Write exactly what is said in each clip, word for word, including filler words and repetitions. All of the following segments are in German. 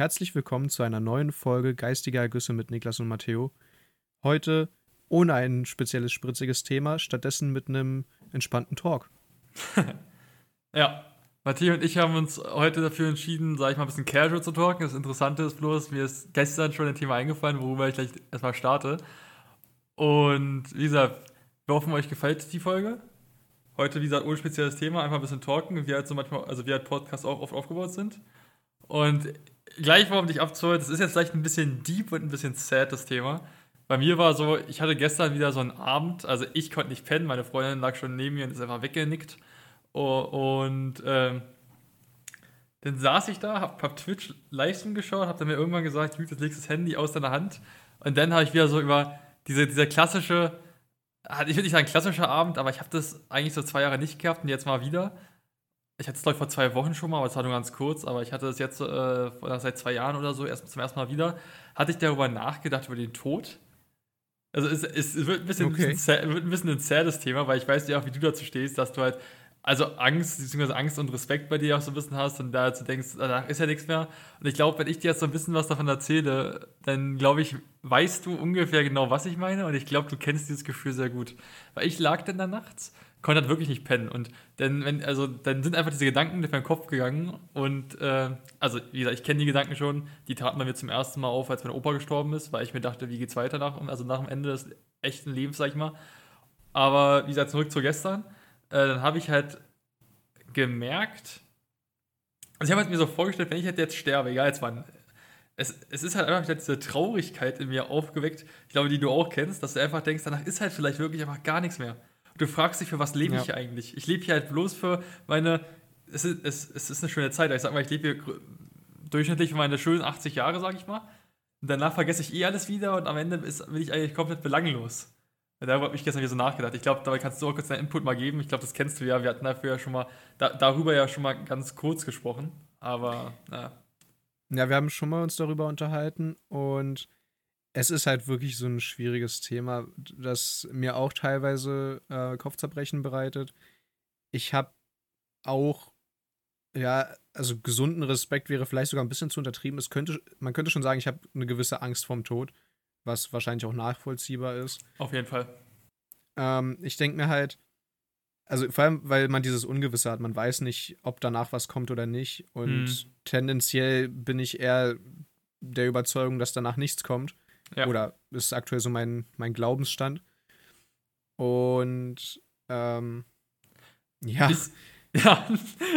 Herzlich willkommen zu einer neuen Folge Geistiger Ergüsse mit Niklas und Matteo. Heute ohne ein spezielles, spritziges Thema, stattdessen mit einem entspannten Talk. Ja, Matteo und ich haben uns heute dafür entschieden, sag ich mal, ein bisschen casual zu talken. Das Interessante ist bloß, mir ist gestern schon ein Thema eingefallen, worüber ich gleich erstmal starte. Und wie gesagt, wir hoffen, euch gefällt die Folge. Heute, wie gesagt, ohne spezielles Thema, einfach ein bisschen talken, wie halt so manchmal, also wie halt Podcasts auch oft aufgebaut sind. Und gleich, warum dich abzuholen, das ist jetzt vielleicht ein bisschen deep und ein bisschen sad, das Thema. Bei mir war so, ich hatte gestern wieder so einen Abend, also ich konnte nicht pennen, meine Freundin lag schon neben mir und ist einfach weggenickt. Und ähm, dann saß ich da, hab, hab Twitch Livestream geschaut, hab dann mir irgendwann gesagt, gut, jetzt legst du das Handy aus deiner Hand. Und dann habe ich wieder so über diese, dieser klassische, ich will nicht sagen klassischer Abend, aber ich habe das eigentlich so zwei Jahre nicht gehabt und jetzt mal wieder. Ich hatte es, glaube ich, vor zwei Wochen schon mal, aber es war nur ganz kurz, aber ich hatte es jetzt äh, seit zwei Jahren oder so erst zum ersten Mal wieder, hatte ich darüber nachgedacht, über den Tod. Also es, es, es wird, ein bisschen, okay. ein, wird ein bisschen ein sades Thema, weil ich weiß ja auch, wie du dazu stehst, dass du halt also Angst, beziehungsweise Angst und Respekt bei dir auch so ein bisschen hast und dazu denkst, danach ist ja nichts mehr. Und ich glaube, wenn ich dir jetzt so ein bisschen was davon erzähle, dann glaube ich, weißt du ungefähr genau, was ich meine und ich glaube, du kennst dieses Gefühl sehr gut. Weil ich lag dann da nachts, konnte halt wirklich nicht pennen und dann, wenn, also, dann sind einfach diese Gedanken durch meinen Kopf gegangen und äh, also wie gesagt, ich kenne die Gedanken schon, die traten bei mir zum ersten Mal auf, als mein Opa gestorben ist, weil ich mir dachte, wie geht's weiter nach, also nach dem Ende des echten Lebens, sag ich mal. Aber wie gesagt, zurück zu gestern, äh, dann habe ich halt gemerkt, also ich habe halt mir so vorgestellt, wenn ich halt jetzt sterbe, egal jetzt wann, es, es ist halt einfach diese Traurigkeit in mir aufgeweckt, ich glaube, die du auch kennst, dass du einfach denkst, danach ist halt vielleicht wirklich einfach gar nichts mehr. Du fragst dich, für was lebe ich ja. eigentlich? Ich lebe hier halt bloß für meine, es ist, es, es ist eine schöne Zeit, ich sag mal, ich lebe hier durchschnittlich für meine schönen achtzig Jahre, sag ich mal. Und danach vergesse ich eh alles wieder und am Ende ist, bin ich eigentlich komplett belanglos. Und darüber habe ich gestern wieder so nachgedacht. Ich glaube, dabei kannst du auch kurz deinen Input mal geben. Ich glaube, das kennst du ja. Wir hatten dafür ja schon mal, da, darüber ja schon mal ganz kurz gesprochen. Aber, naja. Ja, wir haben schon mal uns darüber unterhalten und es ist halt wirklich so ein schwieriges Thema, das mir auch teilweise äh, Kopfzerbrechen bereitet. Ich habe auch, ja, also gesunden Respekt wäre vielleicht sogar ein bisschen zu untertrieben. Es könnte, man könnte schon sagen, ich habe eine gewisse Angst vorm Tod, was wahrscheinlich auch nachvollziehbar ist. Auf jeden Fall. Ähm, ich denke mir halt, also vor allem, weil man dieses Ungewisse hat. Man weiß nicht, ob danach was kommt oder nicht. Und mhm. tendenziell bin ich eher der Überzeugung, dass danach nichts kommt. Ja. Oder ist aktuell so mein, mein Glaubensstand. Und ähm, ja. Ich, ja,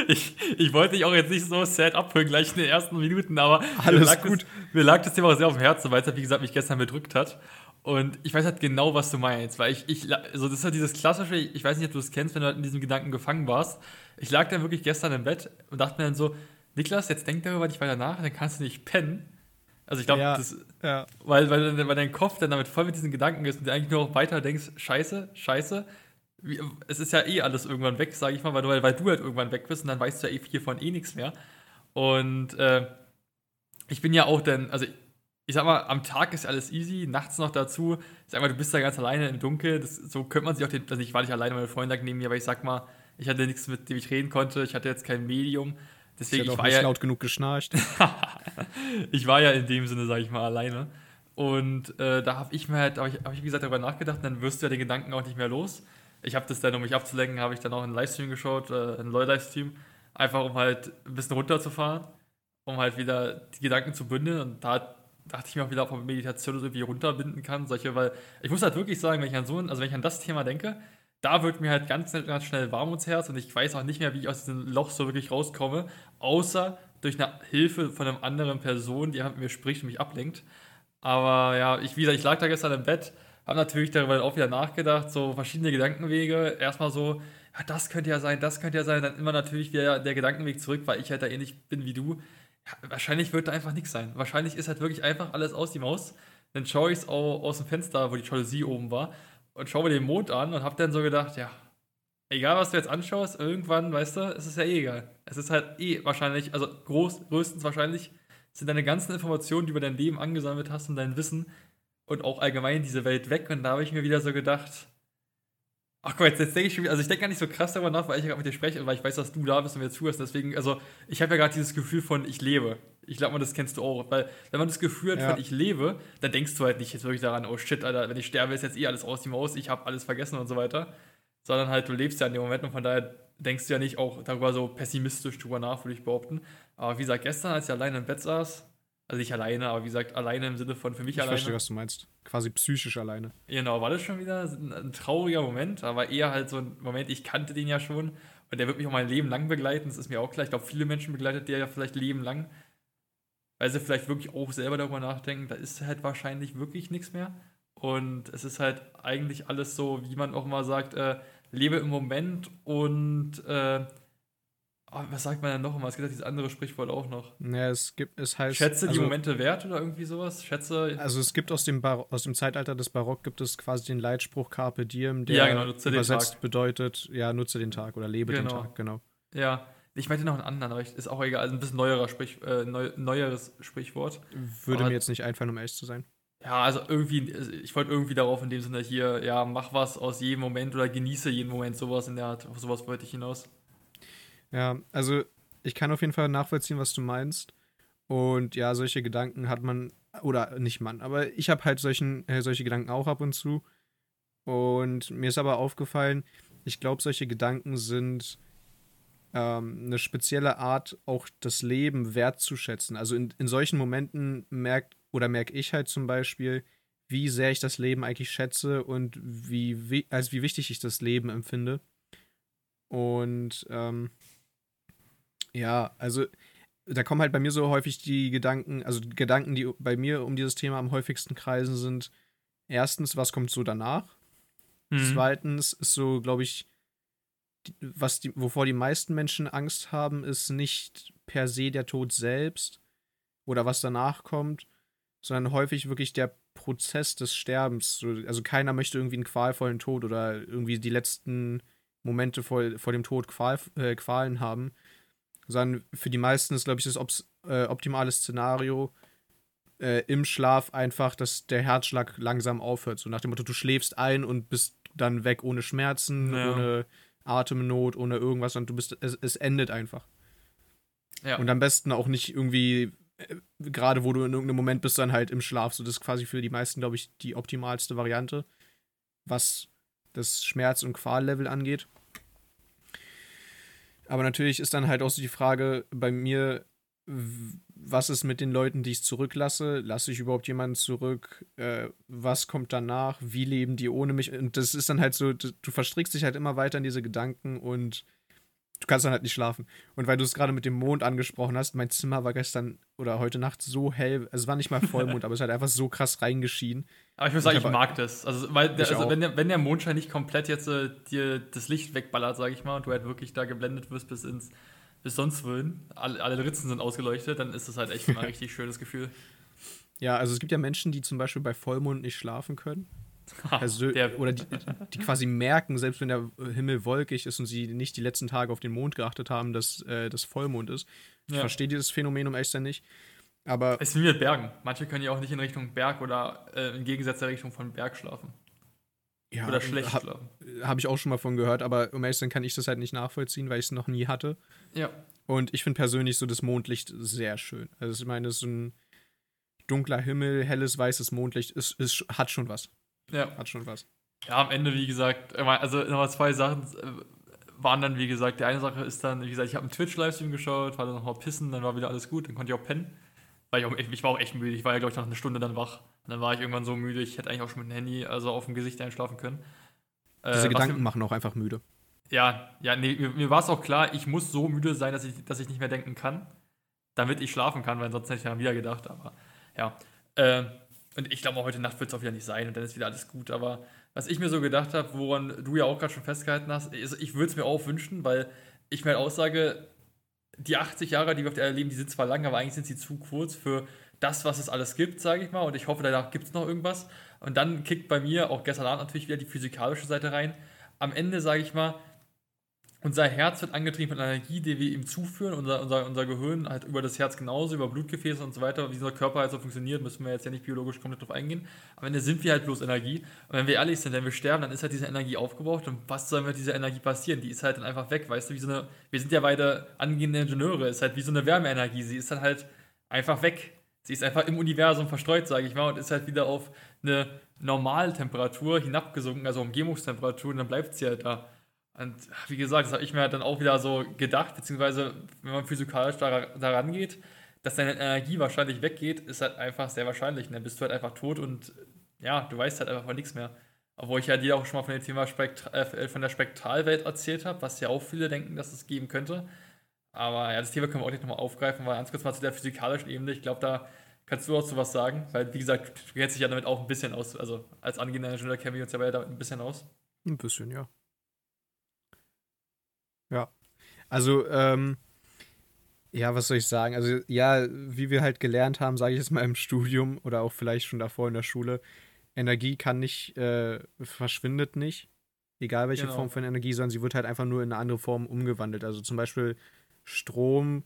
ich, ich wollte dich auch jetzt nicht so sad abholen, gleich in den ersten Minuten, aber alles mir lag, gut. Das, mir lag das Thema auch sehr auf dem Herzen, weil es halt, wie gesagt, mich gestern bedrückt hat. Und ich weiß halt genau, was du meinst, weil ich, ich also das ist halt dieses klassische, ich weiß nicht, ob du das kennst, wenn du halt in diesem Gedanken gefangen warst. Ich lag dann wirklich gestern im Bett und dachte mir dann so, Niklas, jetzt denk darüber nicht weiter nach, dann kannst du nicht pennen. Also ich glaube, ja, ja. weil, weil, weil dein Kopf dann damit voll mit diesen Gedanken ist und du eigentlich nur auch weiter denkst, scheiße, scheiße, wie, es ist ja eh alles irgendwann weg, sage ich mal, weil du, weil du halt irgendwann weg bist und dann weißt du ja eh hiervon eh nichts mehr. Und äh, ich bin ja auch dann, also ich, ich sag mal, am Tag ist alles easy, nachts noch dazu, ich sag mal, du bist da ganz alleine im Dunkeln, das, so könnte man sich auch, den, also ich war nicht alleine, meine Freundin lag neben mir, aber ich sag mal, ich hatte nichts, mit dem ich reden konnte, ich hatte jetzt kein Medium. Deswegen, ich habe auch nicht ja, laut genug geschnarcht. Ich war ja in dem Sinne, sage ich mal, alleine. Und äh, da habe ich mir halt, habe ich, hab ich wie gesagt, darüber nachgedacht. Und dann wirst du ja den Gedanken auch nicht mehr los. Ich habe das dann, um mich abzulenken, habe ich dann auch einen Livestream geschaut, äh, einen LOL-Livestream. Einfach, um halt ein bisschen runterzufahren, um halt wieder die Gedanken zu bündeln. Und da dachte ich mir auch wieder, ob man Meditation irgendwie runterbinden kann. Solche, weil ich muss halt wirklich sagen, wenn ich an so ein, also wenn ich an das Thema denke, da wird mir halt ganz, ganz schnell warm ums Herz und ich weiß auch nicht mehr, wie ich aus diesem Loch so wirklich rauskomme, außer durch eine Hilfe von einer anderen Person, die halt mit mir spricht und mich ablenkt. Aber ja, ich, wie gesagt, ich lag da gestern im Bett, habe natürlich darüber auch wieder nachgedacht, so verschiedene Gedankenwege. Erstmal so, ja, das könnte ja sein, das könnte ja sein, dann immer natürlich wieder der Gedankenweg zurück, weil ich halt da ähnlich bin wie du. Ja, wahrscheinlich wird da einfach nichts sein. Wahrscheinlich ist halt wirklich einfach alles aus die Maus. Dann schaue ich es aus dem Fenster, wo die Jalousie oben war. Und schaue mir den Mond an und hab dann so gedacht, ja, egal was du jetzt anschaust, irgendwann, weißt du, es ist ja eh egal. Es ist halt eh wahrscheinlich, also groß, größtens wahrscheinlich sind deine ganzen Informationen, die du über dein Leben angesammelt hast und dein Wissen und auch allgemein diese Welt weg. Und da habe ich mir wieder so gedacht, ach Gott, jetzt, jetzt denke ich schon wieder, also ich denke gar nicht so krass darüber nach, weil ich ja gerade mit dir spreche und weil ich weiß, dass du da bist und mir zuhörst. Deswegen, also ich habe ja gerade dieses Gefühl von, ich lebe. Ich glaube mal, das kennst du auch. Weil wenn man das Gefühl hat, ja. ich lebe, dann denkst du halt nicht jetzt wirklich daran, oh shit, Alter, wenn ich sterbe, ist jetzt eh alles aus die Maus, ich habe alles vergessen und so weiter. Sondern halt, du lebst ja in dem Moment und von daher denkst du ja nicht auch darüber so pessimistisch drüber nach, würde ich behaupten. Aber wie gesagt, gestern, als ich alleine im Bett saß, also nicht alleine, aber wie gesagt, alleine im Sinne von für mich ich alleine. Ich verstehe, was du meinst. Quasi psychisch alleine. Genau, war das schon wieder ein, ein trauriger Moment, aber eher halt so ein Moment, ich kannte den ja schon und der wird mich auch mein Leben lang begleiten, das ist mir auch klar. Ich glaube, viele Menschen begleitet der ja vielleicht Leben lang, weil sie vielleicht wirklich auch selber darüber nachdenken, da ist halt wahrscheinlich wirklich nichts mehr. Und es ist halt eigentlich alles so, wie man auch mal sagt, äh, lebe im Moment und äh, oh, was sagt man dann noch immer? Es gibt ja dieses andere Sprichwort auch noch. Ja, es gibt, es heißt, schätze die also, Momente wert oder irgendwie sowas? Schätze. Also es gibt aus dem, Bar- aus dem Zeitalter des Barock gibt es quasi den Leitspruch Carpe Diem, der ja, genau, übersetzt bedeutet, ja, nutze den Tag oder lebe genau. den Tag, genau. Ja, ich meinte noch einen anderen, aber ist auch egal, also ein bisschen neuerer Sprich, äh, neu, neueres Sprichwort. Würde aber mir jetzt nicht einfallen, um ehrlich zu sein. Ja, also irgendwie, ich wollte irgendwie darauf in dem Sinne hier, ja, mach was aus jedem Moment oder genieße jeden Moment, sowas in der Art, auf sowas wollte ich hinaus. Ja, also ich kann auf jeden Fall nachvollziehen, was du meinst. Und ja, solche Gedanken hat man, oder nicht man, aber ich habe halt solchen, äh, solche Gedanken auch ab und zu. Und mir ist aber aufgefallen, ich glaube, solche Gedanken sind ähm, eine spezielle Art, auch das Leben wertzuschätzen. Also in, in solchen Momenten merkt oder merke ich halt zum Beispiel, wie sehr ich das Leben eigentlich schätze und wie, wie, also wie wichtig ich das Leben empfinde. Und ähm, ja, also da kommen halt bei mir so häufig die Gedanken, also Gedanken, die bei mir um dieses Thema am häufigsten kreisen, sind erstens, was kommt so danach? Mhm. Zweitens ist so, glaube ich, die, was die, wovor die meisten Menschen Angst haben, ist nicht per se der Tod selbst oder was danach kommt, sondern häufig wirklich der Prozess des Sterbens. Also keiner möchte irgendwie einen qualvollen Tod oder irgendwie die letzten Momente vor, vor dem Tod Qual, äh, Qualen haben. Sondern für die meisten ist, glaube ich, das obs- äh, optimale Szenario äh, im Schlaf einfach, dass der Herzschlag langsam aufhört. So nach dem Motto, du schläfst ein und bist dann weg ohne Schmerzen, ja. ohne Atemnot, ohne irgendwas. Und du bist, es, es endet einfach. Ja. Und am besten auch nicht irgendwie, äh, gerade wo du in irgendeinem Moment bist, dann halt im Schlaf. So das ist quasi für die meisten, glaube ich, die optimalste Variante, was das Schmerz- und Quallevel angeht. Aber natürlich ist dann halt auch so die Frage bei mir, was ist mit den Leuten, die ich zurücklasse? Lasse ich überhaupt jemanden zurück? Äh, was kommt danach? Wie leben die ohne mich? Und das ist dann halt so, du verstrickst dich halt immer weiter in diese Gedanken und du kannst dann halt nicht schlafen. Und weil du es gerade mit dem Mond angesprochen hast, mein Zimmer war gestern oder heute Nacht so hell, also es war nicht mal Vollmond, aber es hat einfach so krass reingeschienen. Aber ich muss sagen, ich, ich mag das. Also, weil der, also wenn, der, wenn der Mondschein nicht komplett jetzt äh, dir das Licht wegballert, sage ich mal, und du halt wirklich da geblendet wirst bis ins bis sonst wohin, alle, alle Ritzen sind ausgeleuchtet, dann ist das halt echt mal ein richtig schönes Gefühl. Ja, also es gibt ja Menschen, die zum Beispiel bei Vollmond nicht schlafen können. Also, oder die, die quasi merken, selbst wenn der Himmel wolkig ist und sie nicht die letzten Tage auf den Mond geachtet haben, dass äh, das Vollmond ist. Ich ja. verstehe dieses Phänomen um echt nicht. Aber es ist wie mit Bergen. Manche können ja auch nicht in Richtung Berg oder äh, im Gegensatz der Richtung von Berg schlafen. Ja, oder schlecht hab, schlafen. Habe ich auch schon mal von gehört, aber um echt kann ich das halt nicht nachvollziehen, weil ich es noch nie hatte. Ja. Und ich finde persönlich so das Mondlicht sehr schön. Also ich meine, so ein dunkler Himmel, helles, weißes Mondlicht, es, es hat schon was. Ja. Hat schon was. Ja, am Ende, wie gesagt, also nochmal zwei Sachen waren dann, wie gesagt, die eine Sache ist dann, wie gesagt, ich habe einen Twitch-Livestream geschaut, war dann nochmal pissen, dann war wieder alles gut, dann konnte ich auch pennen. Weil ich, auch, ich war auch echt müde, ich war ja, glaube ich, nach einer Stunde dann wach. Und dann war ich irgendwann so müde, ich hätte eigentlich auch schon mit dem Handy also auf dem Gesicht einschlafen können. Äh, Diese Gedanken mir, machen auch einfach müde. Ja, ja, nee, mir, mir war es auch klar, ich muss so müde sein, dass ich, dass ich nicht mehr denken kann, damit ich schlafen kann, weil sonst hätte ich dann wieder gedacht, aber ja, äh, und ich glaube, heute Nacht wird es auch wieder nicht sein und dann ist wieder alles gut. Aber was ich mir so gedacht habe, woran du ja auch gerade schon festgehalten hast, ist, ich würde es mir auch wünschen, weil ich mir halt aussage, die achtzig Jahre, die wir auf der Erde leben, die sind zwar lang, aber eigentlich sind sie zu kurz für das, was es alles gibt, sage ich mal. Und ich hoffe, danach gibt es noch irgendwas. Und dann kickt bei mir auch gestern Abend natürlich wieder die physikalische Seite rein. Am Ende, sage ich mal, unser Herz wird angetrieben mit Energie, die wir ihm zuführen. Unser, unser, unser Gehirn halt über das Herz genauso, über Blutgefäße und so weiter. Wie unser Körper halt so funktioniert, müssen wir jetzt ja nicht biologisch komplett drauf eingehen. Am Ende sind wir halt bloß Energie. Und wenn wir ehrlich sind, wenn wir sterben, dann ist halt diese Energie aufgebraucht. Und was soll mit dieser Energie passieren? Die ist halt dann einfach weg, weißt du? Wie so eine, wir sind ja beide angehende Ingenieure. Ist halt wie so eine Wärmeenergie. Sie ist dann halt einfach weg. Sie ist einfach im Universum verstreut, sage ich mal, und ist halt wieder auf eine Normaltemperatur hinabgesunken, also Umgebungstemperatur, und dann bleibt sie halt da. Und wie gesagt, das habe ich mir halt dann auch wieder so gedacht, beziehungsweise wenn man physikalisch da, da rangeht, dass deine Energie wahrscheinlich weggeht, ist halt einfach sehr wahrscheinlich. Und dann bist du halt einfach tot und ja, du weißt halt einfach von nichts mehr. Obwohl ich ja dir auch schon mal von dem Thema Spektra- äh, von der Spektralwelt erzählt habe, was ja auch viele denken, dass es geben könnte. Aber ja, das Thema können wir auch nicht nochmal aufgreifen, weil ganz kurz mal zu der physikalischen Ebene, ich glaube, da kannst du auch zu was sagen, weil wie gesagt, du kennst dich ja damit auch ein bisschen aus, also als angehender Ingenieur kennen wir uns ja beide damit ein bisschen aus. Ein bisschen, ja. Ja, also, ähm, ja, was soll ich sagen? Also, ja, wie wir halt gelernt haben, sage ich jetzt mal im Studium oder auch vielleicht schon davor in der Schule, Energie kann nicht, äh, verschwindet nicht, egal welche genau. Form von Energie, sondern sie wird halt einfach nur in eine andere Form umgewandelt. Also zum Beispiel Strom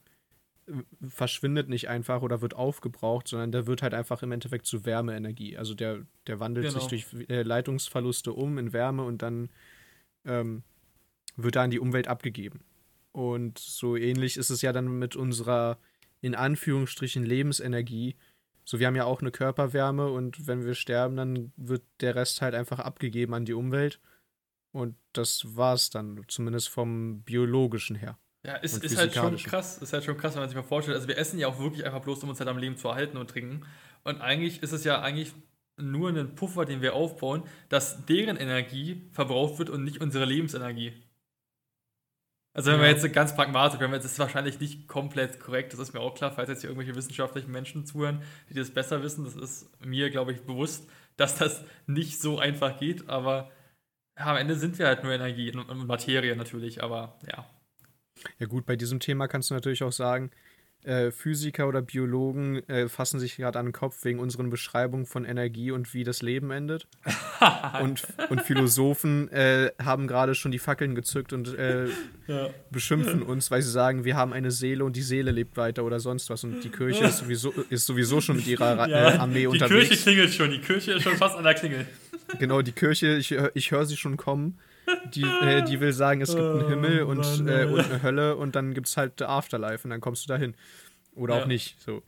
verschwindet nicht einfach oder wird aufgebraucht, sondern der wird halt einfach im Endeffekt zu Wärmeenergie. Also der, der wandelt genau. sich durch äh, Leitungsverluste um in Wärme und dann ähm, wird da in die Umwelt abgegeben. Und so ähnlich ist es ja dann mit unserer, in Anführungsstrichen, Lebensenergie. So, wir haben ja auch eine Körperwärme und wenn wir sterben, dann wird der Rest halt einfach abgegeben an die Umwelt. Und das war's dann, zumindest vom biologischen her. Ja, ist, ist halt schon krass, ist halt schon krass, wenn man sich mal vorstellt. Also wir essen ja auch wirklich einfach bloß, um uns halt am Leben zu erhalten und trinken. Und eigentlich ist es ja eigentlich nur ein Puffer, den wir aufbauen, dass deren Energie verbraucht wird und nicht unsere Lebensenergie. Also wenn ja. wir jetzt ganz pragmatisch, wenn wir jetzt, das ist wahrscheinlich nicht komplett korrekt, das ist mir auch klar, falls jetzt hier irgendwelche wissenschaftlichen Menschen zuhören, die das besser wissen, das ist mir, glaube ich, bewusst, dass das nicht so einfach geht, aber ja, am Ende sind wir halt nur Energie und Materie natürlich, aber ja. Ja gut, bei diesem Thema kannst du natürlich auch sagen, äh, Physiker oder Biologen äh, fassen sich gerade an den Kopf wegen unseren Beschreibungen von Energie und wie das Leben endet. und, und Philosophen äh, haben gerade schon die Fackeln gezückt und äh, ja. beschimpfen uns, weil sie sagen, wir haben eine Seele und die Seele lebt weiter oder sonst was. Und die Kirche ist sowieso, ist sowieso schon mit ihrer ja, äh, Armee die unterwegs. Die Kirche klingelt schon, die Kirche ist schon fast an der Klingel. Genau, die Kirche, ich, ich höre sie schon kommen. Die, äh, die will sagen, es gibt einen Himmel und, äh, und eine Hölle und dann gibt es halt Afterlife und dann kommst du dahin. Oder ja. auch nicht. So.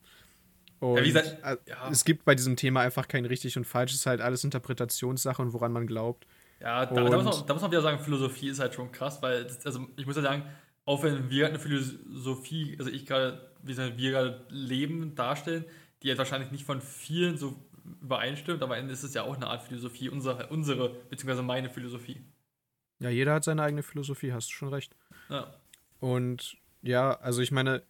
Und ja, wie gesagt, ja. es gibt bei diesem Thema einfach kein richtig und falsch. Es ist halt alles Interpretationssache und woran man glaubt. Ja, da, da, muss man, da muss man wieder sagen, Philosophie ist halt schon krass, weil das, also ich muss ja sagen, auch wenn wir eine Philosophie, also ich gerade, wie gesagt, wir gerade leben, darstellen, die halt wahrscheinlich nicht von vielen so übereinstimmt, aber am Ende ist es ja auch eine Art Philosophie, unsere, unsere beziehungsweise meine Philosophie. Ja, jeder hat seine eigene Philosophie, hast du schon recht. Ja. Und ja, also ich meine,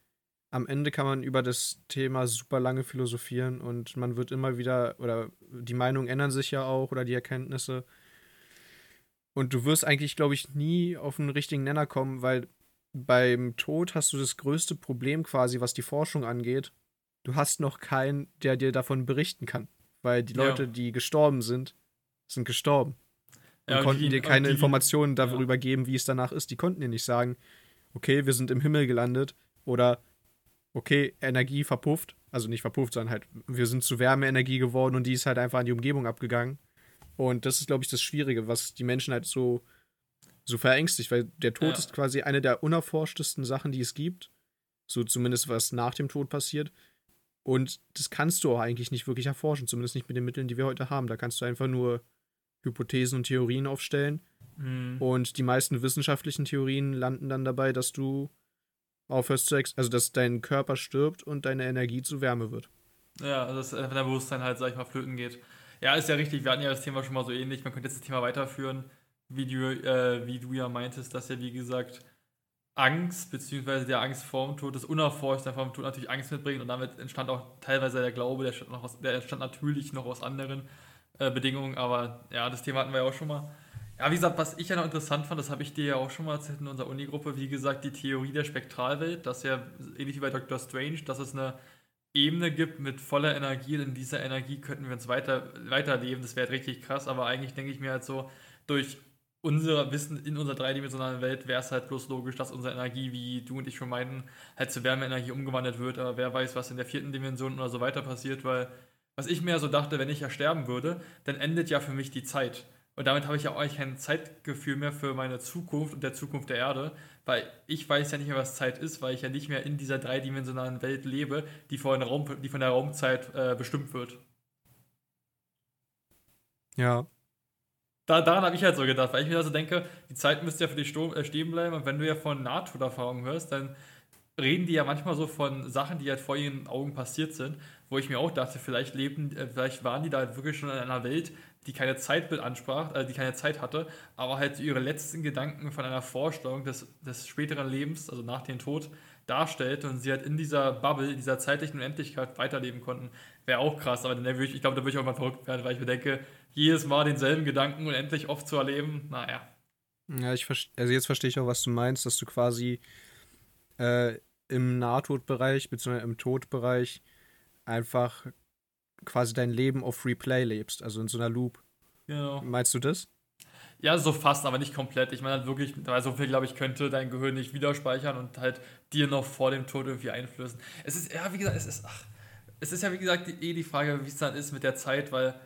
am Ende kann man über das Thema super lange philosophieren und man wird immer wieder, oder die Meinungen ändern sich ja auch, oder die Erkenntnisse. Und du wirst eigentlich, glaube ich, nie auf einen richtigen Nenner kommen, weil beim Tod hast du das größte Problem quasi, was die Forschung angeht. Du hast noch keinen, der dir davon berichten kann. Weil die Leute, ja. die gestorben sind, sind gestorben. Und ja, und konnten die, dir keine die, Informationen darüber ja. geben, wie es danach ist. Die konnten dir nicht sagen, okay, wir sind im Himmel gelandet oder okay, Energie verpufft, also nicht verpufft, sondern halt, wir sind zu Wärmeenergie geworden und die ist halt einfach an die Umgebung abgegangen. Und das ist, glaube ich, das Schwierige, was die Menschen halt so, so verängstigt, weil der Tod ja. ist quasi eine der unerforschtesten Sachen, die es gibt, so zumindest was nach dem Tod passiert. Und das kannst du auch eigentlich nicht wirklich erforschen, zumindest nicht mit den Mitteln, die wir heute haben. Da kannst du einfach nur Hypothesen und Theorien aufstellen. Mhm. Und die meisten wissenschaftlichen Theorien landen dann dabei, dass du aufhörst zu ex- also dass dein Körper stirbt und deine Energie zu Wärme wird. Ja, also dass dein Bewusstsein halt, sag ich mal, flöten geht. Ja, ist ja richtig, wir hatten ja das Thema schon mal so ähnlich. Man könnte jetzt das Thema weiterführen, wie du, äh, wie du ja meintest, dass ja, wie gesagt, Angst, beziehungsweise der Angst vorm Tod, das Unerforschte vorm Tod natürlich Angst mitbringt und damit entstand auch teilweise der Glaube, der entstand, noch aus, der entstand natürlich noch aus anderen Bedingungen, aber ja, das Thema hatten wir ja auch schon mal. Ja, wie gesagt, was ich ja noch interessant fand, das habe ich dir ja auch schon mal erzählt in unserer Unigruppe, wie gesagt, die Theorie der Spektralwelt, dass ja, ähnlich wie bei Doktor Strange, dass es eine Ebene gibt mit voller Energie, in dieser Energie könnten wir uns weiter, weiterleben, das wäre halt richtig krass, aber eigentlich denke ich mir halt so, durch unser Wissen in unserer dreidimensionalen Welt wäre es halt bloß logisch, dass unsere Energie, wie du und ich schon meinten, halt zu Wärmeenergie umgewandelt wird, aber wer weiß, was in der vierten Dimension oder so weiter passiert, weil was ich mir so dachte, wenn ich ja sterben würde, dann endet ja für mich die Zeit. Und damit habe ich ja eigentlich kein Zeitgefühl mehr für meine Zukunft und der Zukunft der Erde, weil ich weiß ja nicht mehr, was Zeit ist, weil ich ja nicht mehr in dieser dreidimensionalen Welt lebe, die von, Raum, die von der Raumzeit äh, bestimmt wird. Ja. Da, daran habe ich halt so gedacht, weil ich mir also denke, die Zeit müsste ja für dich stehen bleiben, und wenn du ja von Nahtoderfahrungen hörst, dann reden die ja manchmal so von Sachen, die halt vor ihren Augen passiert sind, wo ich mir auch dachte, vielleicht lebten, vielleicht waren die da halt wirklich schon in einer Welt, die keine Zeit ansprach, also die keine Zeit hatte, aber halt ihre letzten Gedanken von einer Vorstellung des, des späteren Lebens, also nach dem Tod, darstellte und sie halt in dieser Bubble, in dieser zeitlichen Unendlichkeit weiterleben konnten. Wäre auch krass, aber dann würde ich, ich glaube, da würde ich auch mal verrückt werden, weil ich mir denke, jedes Mal denselben Gedanken unendlich oft zu erleben, naja. Ja, ich verste- also jetzt verstehe ich auch, was du meinst, dass du quasi äh, im Nahtodbereich, beziehungsweise im Todbereich einfach quasi dein Leben auf Replay lebst, also in so einer Loop. Genau. Meinst du das? Ja, so fast, aber nicht komplett. Ich meine halt wirklich, weil so viel, glaube ich, könnte dein Gehirn nicht wieder speichern und halt dir noch vor dem Tod irgendwie einflößen. Es ist, ja, wie gesagt, es ist, ach, es ist ja, wie gesagt, die, eh die Frage, wie es dann ist mit der Zeit, weil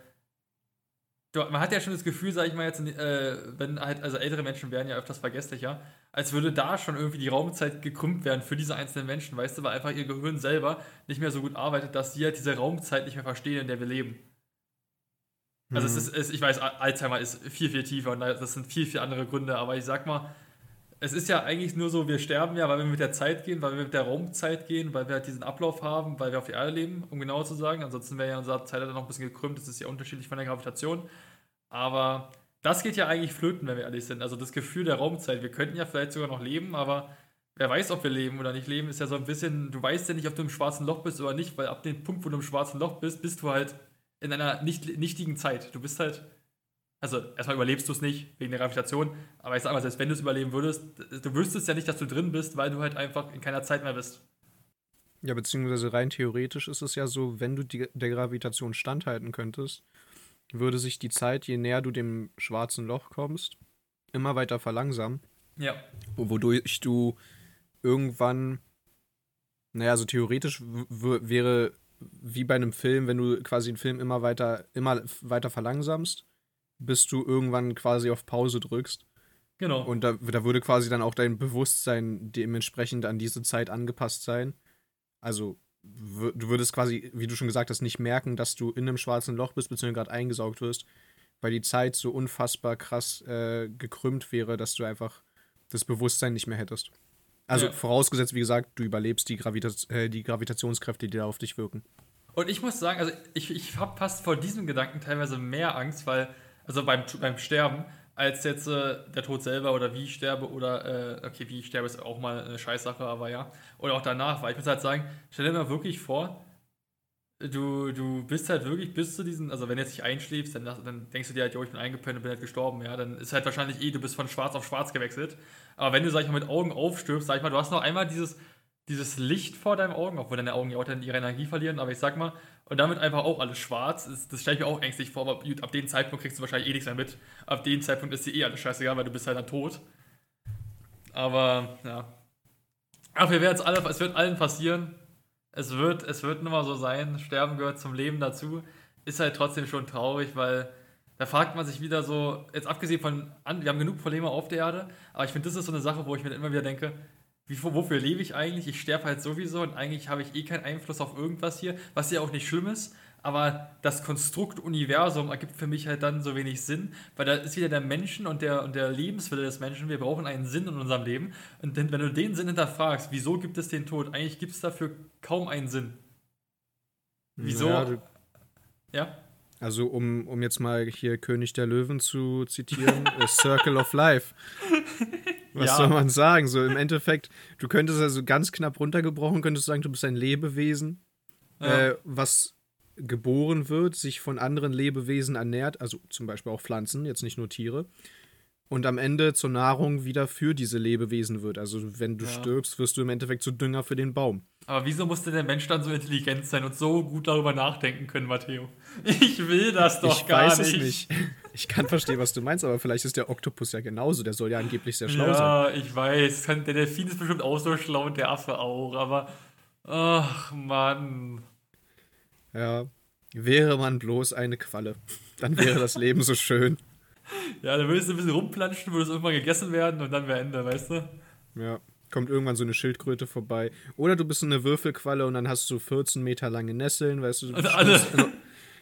man hat ja schon das Gefühl, sag ich mal jetzt, äh, wenn halt, also ältere Menschen werden ja öfters vergesslicher, als würde da schon irgendwie die Raumzeit gekrümmt werden für diese einzelnen Menschen, weißt du, weil einfach ihr Gehirn selber nicht mehr so gut arbeitet, dass sie halt diese Raumzeit nicht mehr verstehen, in der wir leben. Mhm. Also es ist, es, ich weiß, Alzheimer ist viel, viel tiefer und das sind viel, viel andere Gründe, aber ich sag mal, es ist ja eigentlich nur so, wir sterben ja, weil wir mit der Zeit gehen, weil wir mit der Raumzeit gehen, weil wir halt diesen Ablauf haben, weil wir auf der Erde leben, um genau zu sagen, ansonsten wäre ja unsere Zeit dann noch ein bisschen gekrümmt, das ist ja unterschiedlich von der Gravitation, aber das geht ja eigentlich flöten, wenn wir ehrlich sind. Also das Gefühl der Raumzeit. Wir könnten ja vielleicht sogar noch leben, aber wer weiß, ob wir leben oder nicht leben, ist ja so ein bisschen, du weißt ja nicht, ob du im schwarzen Loch bist oder nicht, weil ab dem Punkt, wo du im schwarzen Loch bist, bist du halt in einer nicht, nichtigen Zeit. Du bist halt, also erstmal überlebst du es nicht, wegen der Gravitation, aber ich sag mal, selbst wenn du es überleben würdest, du wüsstest ja nicht, dass du drin bist, weil du halt einfach in keiner Zeit mehr bist. Ja, beziehungsweise rein theoretisch ist es ja so, wenn du die, der Gravitation standhalten könntest, würde sich die Zeit, je näher du dem schwarzen Loch kommst, immer weiter verlangsamen. Ja. Wodurch du irgendwann, naja, also theoretisch w- w- wäre wie bei einem Film, wenn du quasi einen Film immer weiter, immer weiter verlangsamst, bis du irgendwann quasi auf Pause drückst. Genau. Und da, da würde quasi dann auch dein Bewusstsein dementsprechend an diese Zeit angepasst sein. Also du würdest quasi, wie du schon gesagt hast, nicht merken, dass du in einem schwarzen Loch bist, beziehungsweise gerade eingesaugt wirst, weil die Zeit so unfassbar krass äh, gekrümmt wäre, dass du einfach das Bewusstsein nicht mehr hättest. Also ja. Vorausgesetzt, wie gesagt, du überlebst die, Gravita- äh, die Gravitationskräfte, die da auf dich wirken. Und ich muss sagen, also ich, ich habe fast vor diesem Gedanken teilweise mehr Angst, weil, also beim, beim Sterben, als jetzt äh, der Tod selber oder wie ich sterbe oder, äh, okay, wie ich sterbe ist auch mal eine Scheißsache, aber ja. Oder auch danach, weil ich muss halt sagen, stell dir mal wirklich vor, du, du bist halt wirklich bis zu diesen, also wenn du jetzt nicht einschläfst, dann, dann denkst du dir halt, jo, ich bin eingepennt und bin halt gestorben, ja, dann ist halt wahrscheinlich eh, du bist von schwarz auf schwarz gewechselt. Aber wenn du, sag ich mal, mit Augen aufstülpst, sag ich mal, du hast noch einmal dieses, dieses Licht vor deinen Augen, obwohl deine Augen ja auch dann ihre Energie verlieren, aber ich sag mal, und damit einfach auch alles schwarz, das stelle ich mir auch ängstlich vor, aber ab dem Zeitpunkt kriegst du wahrscheinlich eh nichts mehr mit. Ab dem Zeitpunkt ist dir eh alles scheißegal, weil du bist halt dann tot. Aber, ja. Ach, wir werden es alle, es wird allen passieren. Es wird, es wird nun mal so sein, Sterben gehört zum Leben dazu. Ist halt trotzdem schon traurig, weil da fragt man sich wieder so, jetzt abgesehen von, wir haben genug Probleme auf der Erde, aber ich finde, das ist so eine Sache, wo ich mir dann immer wieder denke, Wie, wofür lebe ich eigentlich? Ich sterbe halt sowieso und eigentlich habe ich eh keinen Einfluss auf irgendwas hier, was ja auch nicht schlimm ist, aber das Konstrukt Universum ergibt für mich halt dann so wenig Sinn, weil da ist wieder der Menschen und der, und der Lebenswille des Menschen, wir brauchen einen Sinn in unserem Leben und wenn du den Sinn hinterfragst, wieso gibt es den Tod? Eigentlich gibt es dafür kaum einen Sinn. Wieso? Ja? Du, ja? Also um, um jetzt mal hier König der Löwen zu zitieren, Circle of Life. Was ja. soll man sagen? So im Endeffekt, du könntest also ganz knapp runtergebrochen, könntest sagen, du bist ein Lebewesen, ja. äh, was geboren wird, sich von anderen Lebewesen ernährt, also zum Beispiel auch Pflanzen, jetzt nicht nur Tiere, und am Ende zur Nahrung wieder für diese Lebewesen wird. Also wenn du ja. stirbst, wirst du im Endeffekt zu Dünger für den Baum. Aber wieso muss denn der Mensch dann so intelligent sein und so gut darüber nachdenken können, Matteo? Ich will das doch ich gar nicht. Ich weiß es nicht. Ich kann verstehen, was du meinst, aber vielleicht ist der Oktopus ja genauso. Der soll ja angeblich sehr schlau ja, sein. Ja, ich weiß. Der Delfin ist bestimmt auch so schlau und der Affe auch, aber ach, Mann. Ja, wäre man bloß eine Qualle, dann wäre das Leben so schön. Ja, da würdest du ein bisschen rumplanschen, würdest irgendwann gegessen werden und dann wäre Ende, weißt du? Ja, kommt irgendwann so eine Schildkröte vorbei. Oder du bist so eine Würfelqualle und dann hast du vierzehn Meter lange Nesseln, weißt du? Du also alle. In,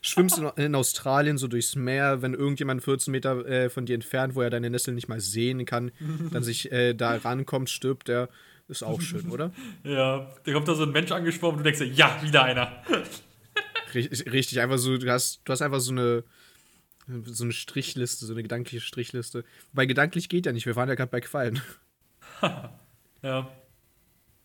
schwimmst in, in Australien so durchs Meer, wenn irgendjemand vierzehn Meter äh, von dir entfernt, wo er deine Nesseln nicht mal sehen kann, dann sich äh, da rankommt, stirbt er. Ist auch schön, oder? Ja, da kommt da so ein Mensch angeschwommen und du denkst dir, ja, wieder einer. Richtig, richtig, einfach so, du hast, du hast einfach so eine so eine Strichliste, so eine gedankliche Strichliste. Wobei gedanklich geht ja nicht, wir waren ja gerade bei Quallen. Ja.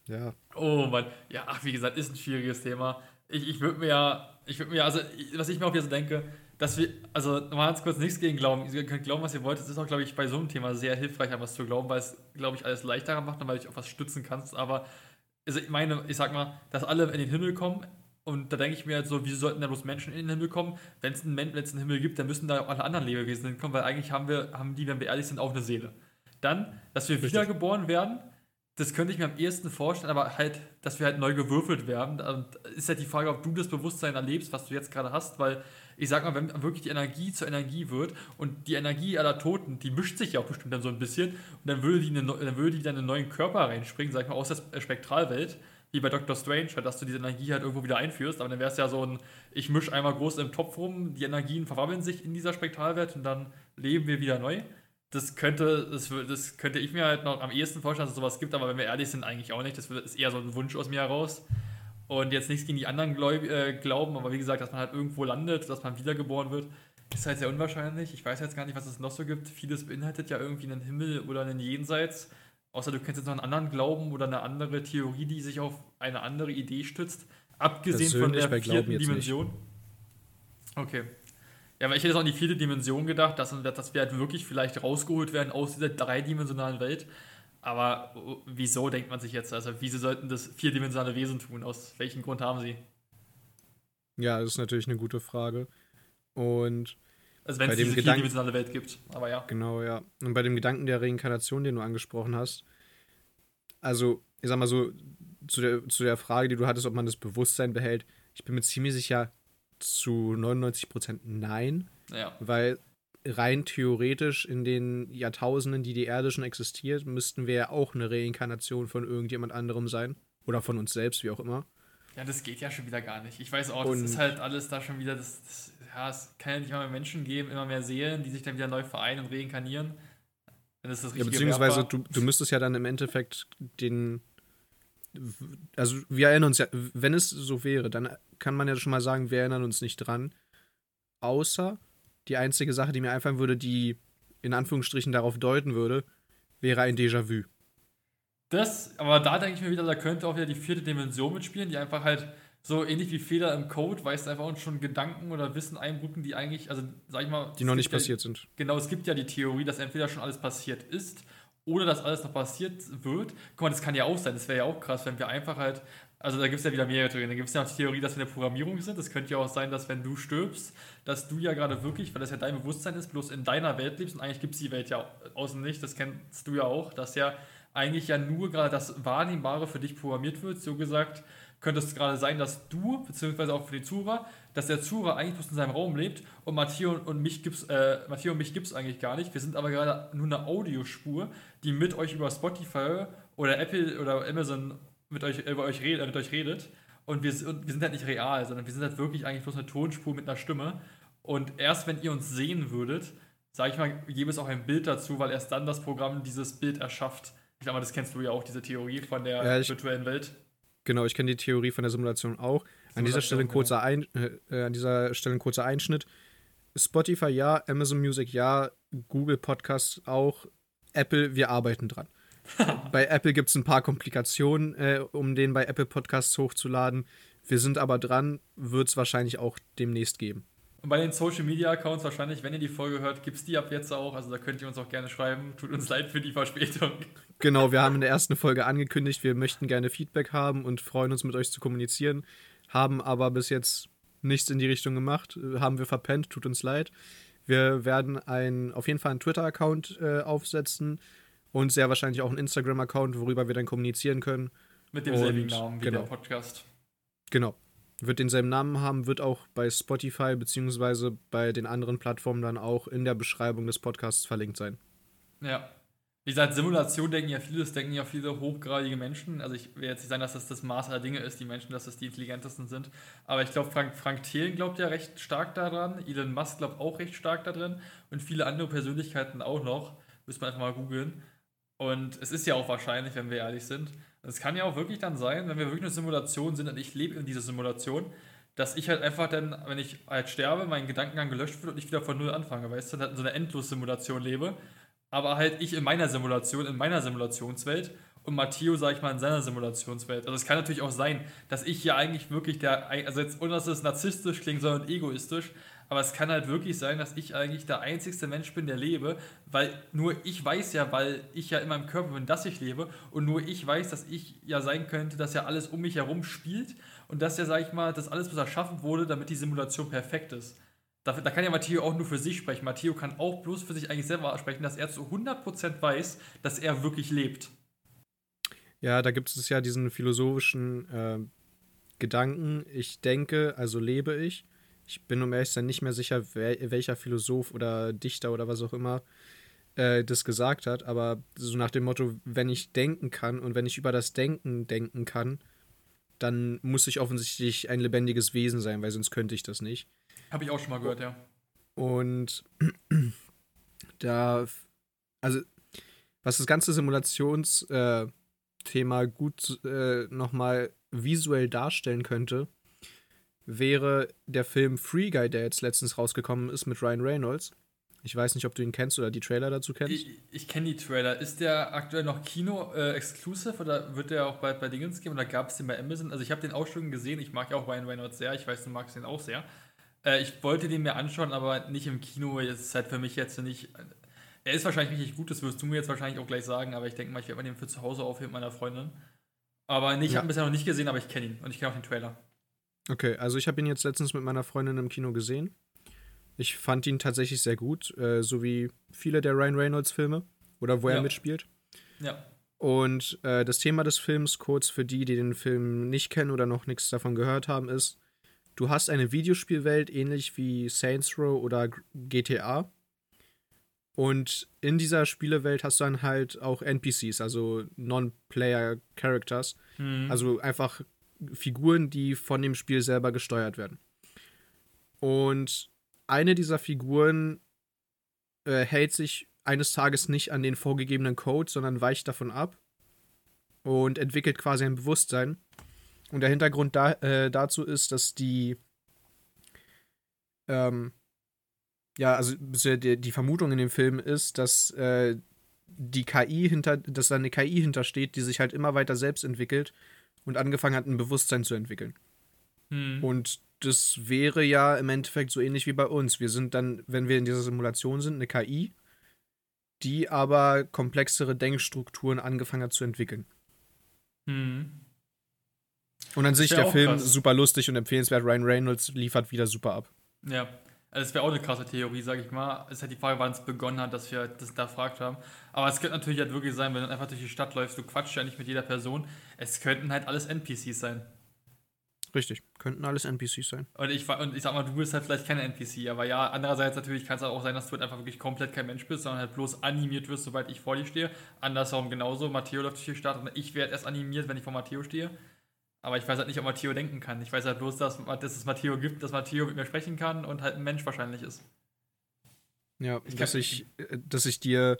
Ja. Oh Mann. Ja, ach, wie gesagt, ist ein schwieriges Thema. Ich, ich würde mir ja, ich würde mir, also, was ich mir auch hier so denke, dass wir, also mal ganz kurz nichts gegen glauben. Ihr könnt glauben, was ihr wollt. Es ist auch, glaube ich, bei so einem Thema sehr hilfreich, an was zu glauben, weil es, glaube ich, alles leichter macht und weil du auf was stützen kannst. Aber also ich meine, ich sag mal, dass alle in den Himmel kommen. Und da denke ich mir halt so, wieso sollten da bloß Menschen in den Himmel kommen? Wenn es einen, einen Himmel gibt, dann müssen da auch alle anderen Lebewesen hinkommen, weil eigentlich haben wir, haben die, wenn wir ehrlich sind, auch eine Seele. Dann, dass wir Richtig. wiedergeboren werden, das könnte ich mir am ehesten vorstellen, aber halt, dass wir halt neu gewürfelt werden. Und ist halt die Frage, ob du das Bewusstsein erlebst, was du jetzt gerade hast, weil ich sag mal, wenn wirklich die Energie zur Energie wird und die Energie aller Toten, die mischt sich ja auch bestimmt dann so ein bisschen und dann würde die, eine, dann würde die dann in einen neuen Körper reinspringen, sag ich mal, aus der Spektralwelt. Wie bei Doktor Strange, halt, dass du diese Energie halt irgendwo wieder einführst, aber dann wäre es ja so ein, ich mische einmal groß im Topf rum, die Energien verwabbeln sich in dieser Spektralwelt und dann leben wir wieder neu. Das könnte, das, das könnte ich mir halt noch am ehesten vorstellen, dass es sowas gibt, aber wenn wir ehrlich sind, eigentlich auch nicht. Das ist eher so ein Wunsch aus mir heraus. Und jetzt nichts gegen die anderen Gläub, äh, glauben, aber wie gesagt, dass man halt irgendwo landet, dass man wiedergeboren wird, ist halt sehr unwahrscheinlich. Ich weiß jetzt gar nicht, was es noch so gibt. Vieles beinhaltet ja irgendwie einen Himmel oder einen Jenseits. Außer du kennst jetzt noch einen anderen Glauben oder eine andere Theorie, die sich auf eine andere Idee stützt, abgesehen Persönlich von der vierten Dimension. Nicht. Okay. Ja, aber ich hätte jetzt auch an die vierte Dimension gedacht, dass, dass wir halt wirklich vielleicht rausgeholt werden aus dieser dreidimensionalen Welt. Aber wieso denkt man sich jetzt? Also wieso sollten das vierdimensionale Wesen tun? Aus welchem Grund haben sie? Ja, das ist natürlich eine gute Frage. Und also wenn es diese Gedanken, vierdimensionale Welt gibt, aber ja. Genau, ja. Und bei dem Gedanken der Reinkarnation, den du angesprochen hast, also, ich sag mal so, zu der, zu der Frage, die du hattest, ob man das Bewusstsein behält, ich bin mir ziemlich sicher, zu neunundneunzig Prozent nein, ja. Weil rein theoretisch in den Jahrtausenden, die die Erde schon existiert, müssten wir ja auch eine Reinkarnation von irgendjemand anderem sein oder von uns selbst, wie auch immer. Ja, das geht ja schon wieder gar nicht. Ich weiß auch, das und ist halt alles da schon wieder, das, das ja, es kann ja nicht immer mehr Menschen geben, immer mehr Seelen, die sich dann wieder neu vereinen und reinkarnieren. Dann ist das richtige ja, beziehungsweise du, du müsstest ja dann im Endeffekt den, also wir erinnern uns ja, wenn es so wäre, dann kann man ja schon mal sagen, wir erinnern uns nicht dran, außer die einzige Sache, die mir einfallen würde, die in Anführungsstrichen darauf deuten würde, wäre ein Déjà-vu. Das, aber da denke ich mir wieder, da könnte auch wieder die vierte Dimension mitspielen, die einfach halt so ähnlich wie Fehler im Code, weißt einfach uns schon Gedanken oder Wissen einbrücken, die eigentlich, also sag ich mal... Die noch nicht passiert ja, sind. Genau, es gibt ja die Theorie, dass entweder schon alles passiert ist oder dass alles noch passiert wird. Guck mal, das kann ja auch sein, das wäre ja auch krass, wenn wir einfach halt... Also da gibt es ja wieder mehrere Theorien. Da gibt es ja auch die Theorie, dass wir in der Programmierung sind. Das könnte ja auch sein, dass wenn du stirbst, dass du ja gerade wirklich, weil das ja dein Bewusstsein ist, bloß in deiner Welt lebst und eigentlich gibt es die Welt ja außen nicht, das kennst du ja auch, dass ja... eigentlich ja nur gerade das Wahrnehmbare für dich programmiert wird. So gesagt, könnte es gerade sein, dass du, beziehungsweise auch für den Zuhörer, dass der Zuhörer eigentlich bloß in seinem Raum lebt und Matteo und mich gibt's, äh, Matteo und mich gibt's eigentlich gar nicht. Wir sind aber gerade nur eine Audiospur, die mit euch über Spotify oder Apple oder Amazon mit euch, über euch, red, äh, mit euch redet. Und wir, und wir sind halt nicht real, sondern wir sind halt wirklich eigentlich bloß eine Tonspur mit einer Stimme. Und erst wenn ihr uns sehen würdet, sage ich mal, gäbe es auch ein Bild dazu, weil erst dann das Programm dieses Bild erschafft. Ich glaube, das kennst du ja auch, diese Theorie von der ja, ich, virtuellen Welt. Genau, ich kenne die Theorie von der Simulation auch. Simulation, an dieser Stelle ein kurzer, ein, äh, an dieser Stelle ein kurzer Einschnitt. Spotify ja, Amazon Music ja, Google Podcasts auch, Apple, wir arbeiten dran. Bei Apple gibt es ein paar Komplikationen, äh, um den bei Apple Podcasts hochzuladen. Wir sind aber dran, wird es wahrscheinlich auch demnächst geben. Und bei den Social-Media-Accounts wahrscheinlich, wenn ihr die Folge hört, gibt es die ab jetzt auch. Also da könnt ihr uns auch gerne schreiben. Tut uns leid für die Verspätung. Genau, wir haben in der ersten Folge angekündigt, wir möchten gerne Feedback haben und freuen uns, mit euch zu kommunizieren. Haben aber bis jetzt nichts in die Richtung gemacht. Haben wir verpennt, tut uns leid. Wir werden ein, auf jeden Fall einen Twitter-Account äh, aufsetzen und sehr wahrscheinlich auch einen Instagram-Account, worüber wir dann kommunizieren können. Mit demselben Namen wie genau. Der Podcast. Genau. Wird denselben Namen haben, wird auch bei Spotify beziehungsweise bei den anderen Plattformen dann auch in der Beschreibung des Podcasts verlinkt sein. Ja. Wie gesagt, Simulation denken ja viele, das denken ja viele hochgradige Menschen. Also ich will jetzt nicht sagen, dass das das Maß aller Dinge ist, die Menschen, dass das die intelligentesten sind. Aber ich glaube, Frank, Frank Thelen glaubt ja recht stark daran, Elon Musk glaubt auch recht stark daran und viele andere Persönlichkeiten auch noch. Müsste man einfach mal googeln. Und es ist ja auch wahrscheinlich, wenn wir ehrlich sind. Es kann ja auch wirklich dann sein, wenn wir wirklich eine Simulation sind und ich lebe in dieser Simulation, dass ich halt einfach dann, wenn ich halt sterbe, mein Gedankengang gelöscht wird und ich wieder von Null anfange, weil ich dann halt in so einer Endlos-Simulation lebe. Aber halt ich in meiner Simulation, in meiner Simulationswelt und Matteo, sag ich mal, in seiner Simulationswelt. Also es kann natürlich auch sein, dass ich ja eigentlich wirklich der, also jetzt ohne, dass es narzisstisch klingt, sondern egoistisch, aber es kann halt wirklich sein, dass ich eigentlich der einzigste Mensch bin, der lebe, weil nur ich weiß ja, weil ich ja in meinem Körper bin, dass ich lebe und nur ich weiß, dass ich ja sein könnte, dass ja alles um mich herum spielt und dass ja, sag ich mal, dass alles bloß erschaffen wurde, damit die Simulation perfekt ist. Da, da kann ja Matteo auch nur für sich sprechen. Matteo kann auch bloß für sich eigentlich selber sprechen, dass er zu hundert Prozent weiß, dass er wirklich lebt. Ja, da gibt es ja diesen philosophischen äh, Gedanken, ich denke, also lebe ich. Ich bin um ehrlich zu sein nicht mehr sicher, wer, welcher Philosoph oder Dichter oder was auch immer äh, das gesagt hat, aber so nach dem Motto, wenn ich denken kann und wenn ich über das Denken denken kann, dann muss ich offensichtlich ein lebendiges Wesen sein, weil sonst könnte ich das nicht. Habe ich auch schon mal gehört, ja. Und da, also, was das ganze Simulationsthema äh, gut äh, nochmal visuell darstellen könnte, wäre der Film Free Guy, der jetzt letztens rausgekommen ist mit Ryan Reynolds. Ich weiß nicht, ob du ihn kennst oder die Trailer dazu kennst. Ich, ich kenne die Trailer. Ist der aktuell noch Kino-exclusive äh, oder wird der auch bald bei Dingens geben oder gab es den bei Amazon? Also ich habe den auch schon gesehen. Ich mag ja auch Ryan Reynolds sehr. Ich weiß, du magst den auch sehr. Äh, ich wollte den mir anschauen, aber nicht im Kino. Das ist halt für mich jetzt nicht... Er ist wahrscheinlich nicht gut, das wirst du mir jetzt wahrscheinlich auch gleich sagen, aber ich denke mal, ich werde mir den für zu Hause aufheben mit meiner Freundin. Aber nee, ich ja. habe ihn bisher noch nicht gesehen, aber ich kenne ihn und ich kenne auch den Trailer. Okay, also ich habe ihn jetzt letztens mit meiner Freundin im Kino gesehen. Ich fand ihn tatsächlich sehr gut, äh, so wie viele der Ryan Reynolds-Filme oder wo ja. er mitspielt. Ja. Und äh, das Thema des Films, kurz für die, die den Film nicht kennen oder noch nichts davon gehört haben, ist, du hast eine Videospielwelt, ähnlich wie Saints Row oder G T A. Und in dieser Spielewelt hast du dann halt auch N P Cs, also Non-Player-Characters. Mhm. Also einfach Figuren, die von dem Spiel selber gesteuert werden. Und eine dieser Figuren äh, hält sich eines Tages nicht an den vorgegebenen Code, sondern weicht davon ab und entwickelt quasi ein Bewusstsein. Und der Hintergrund da, äh, dazu ist, dass die ähm, ja, also die, die Vermutung in dem Film ist, dass äh, die K I hinter, dass da eine K I hintersteht, die sich halt immer weiter selbst entwickelt und angefangen hat, ein Bewusstsein zu entwickeln. Hm. Und das wäre ja im Endeffekt so ähnlich wie bei uns. Wir sind dann, wenn wir in dieser Simulation sind, eine K I, die aber komplexere Denkstrukturen angefangen hat zu entwickeln. Hm. Und an sich der Film krass. Super lustig und empfehlenswert. Ryan Reynolds liefert wieder super ab. Ja, also das wäre auch eine krasse Theorie, sag ich mal. Es ist halt die Frage, wann es begonnen hat, dass wir das da gefragt haben. Aber es könnte natürlich halt wirklich sein, wenn du einfach durch die Stadt läufst, du quatschst ja nicht mit jeder Person. Es könnten halt alles N P Cs sein. Richtig, könnten alles N P Cs sein. Und ich, und ich sag mal, du bist halt vielleicht kein N P C, aber ja, andererseits natürlich kann es halt auch sein, dass du halt einfach wirklich komplett kein Mensch bist, sondern halt bloß animiert wirst, sobald ich vor dir stehe. Andersherum genauso, Matteo läuft durch die Stadt und ich werde erst animiert, wenn ich vor Matteo stehe. Aber ich weiß halt nicht, ob Matteo denken kann. Ich weiß halt bloß, dass, dass es Matteo gibt, dass Matteo mit mir sprechen kann und halt ein Mensch wahrscheinlich ist. Ja, ich dass, ich, dass ich dir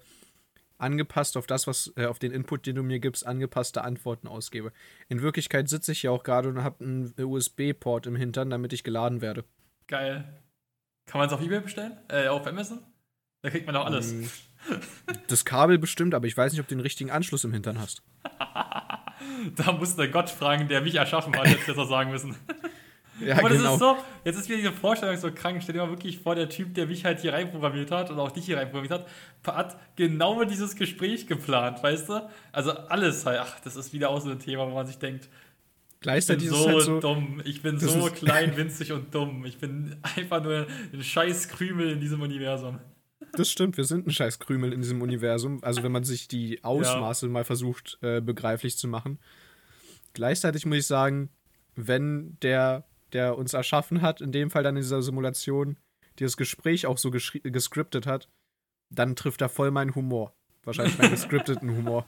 angepasst auf das, was auf den Input, den du mir gibst, angepasste Antworten ausgebe. In Wirklichkeit sitze ich ja auch gerade und habe einen U S B-Port im Hintern, damit ich geladen werde. Geil. Kann man es auf eBay bestellen? Äh, auf Amazon? Da kriegt man auch alles. Das Kabel bestimmt, aber ich weiß nicht, ob du den richtigen Anschluss im Hintern hast. Da musst du Gott fragen, der mich erschaffen hat, hätte ich das auch sagen müssen. Ja, aber das genau. ist so, jetzt ist wieder diese Vorstellung so krank. Stell dir mal wirklich vor, der Typ, der mich halt hier reinprogrammiert hat und auch dich hier reinprogrammiert hat, hat genau dieses Gespräch geplant, weißt du? Also alles halt, ach, das ist wieder auch so ein Thema, wo man sich denkt, ich bin so, halt so dumm, ich bin so klein, winzig und dumm. Ich bin einfach nur ein scheiß Krümel in diesem Universum. Das stimmt, wir sind ein scheiß Krümel in diesem Universum. Also wenn man sich die Ausmaße ja. mal versucht, äh, begreiflich zu machen. Gleichzeitig muss ich sagen, wenn der der uns erschaffen hat, in dem Fall dann in dieser Simulation, die das Gespräch auch so geschri- gescriptet hat, dann trifft er voll meinen Humor. Wahrscheinlich meinen gescripteten Humor.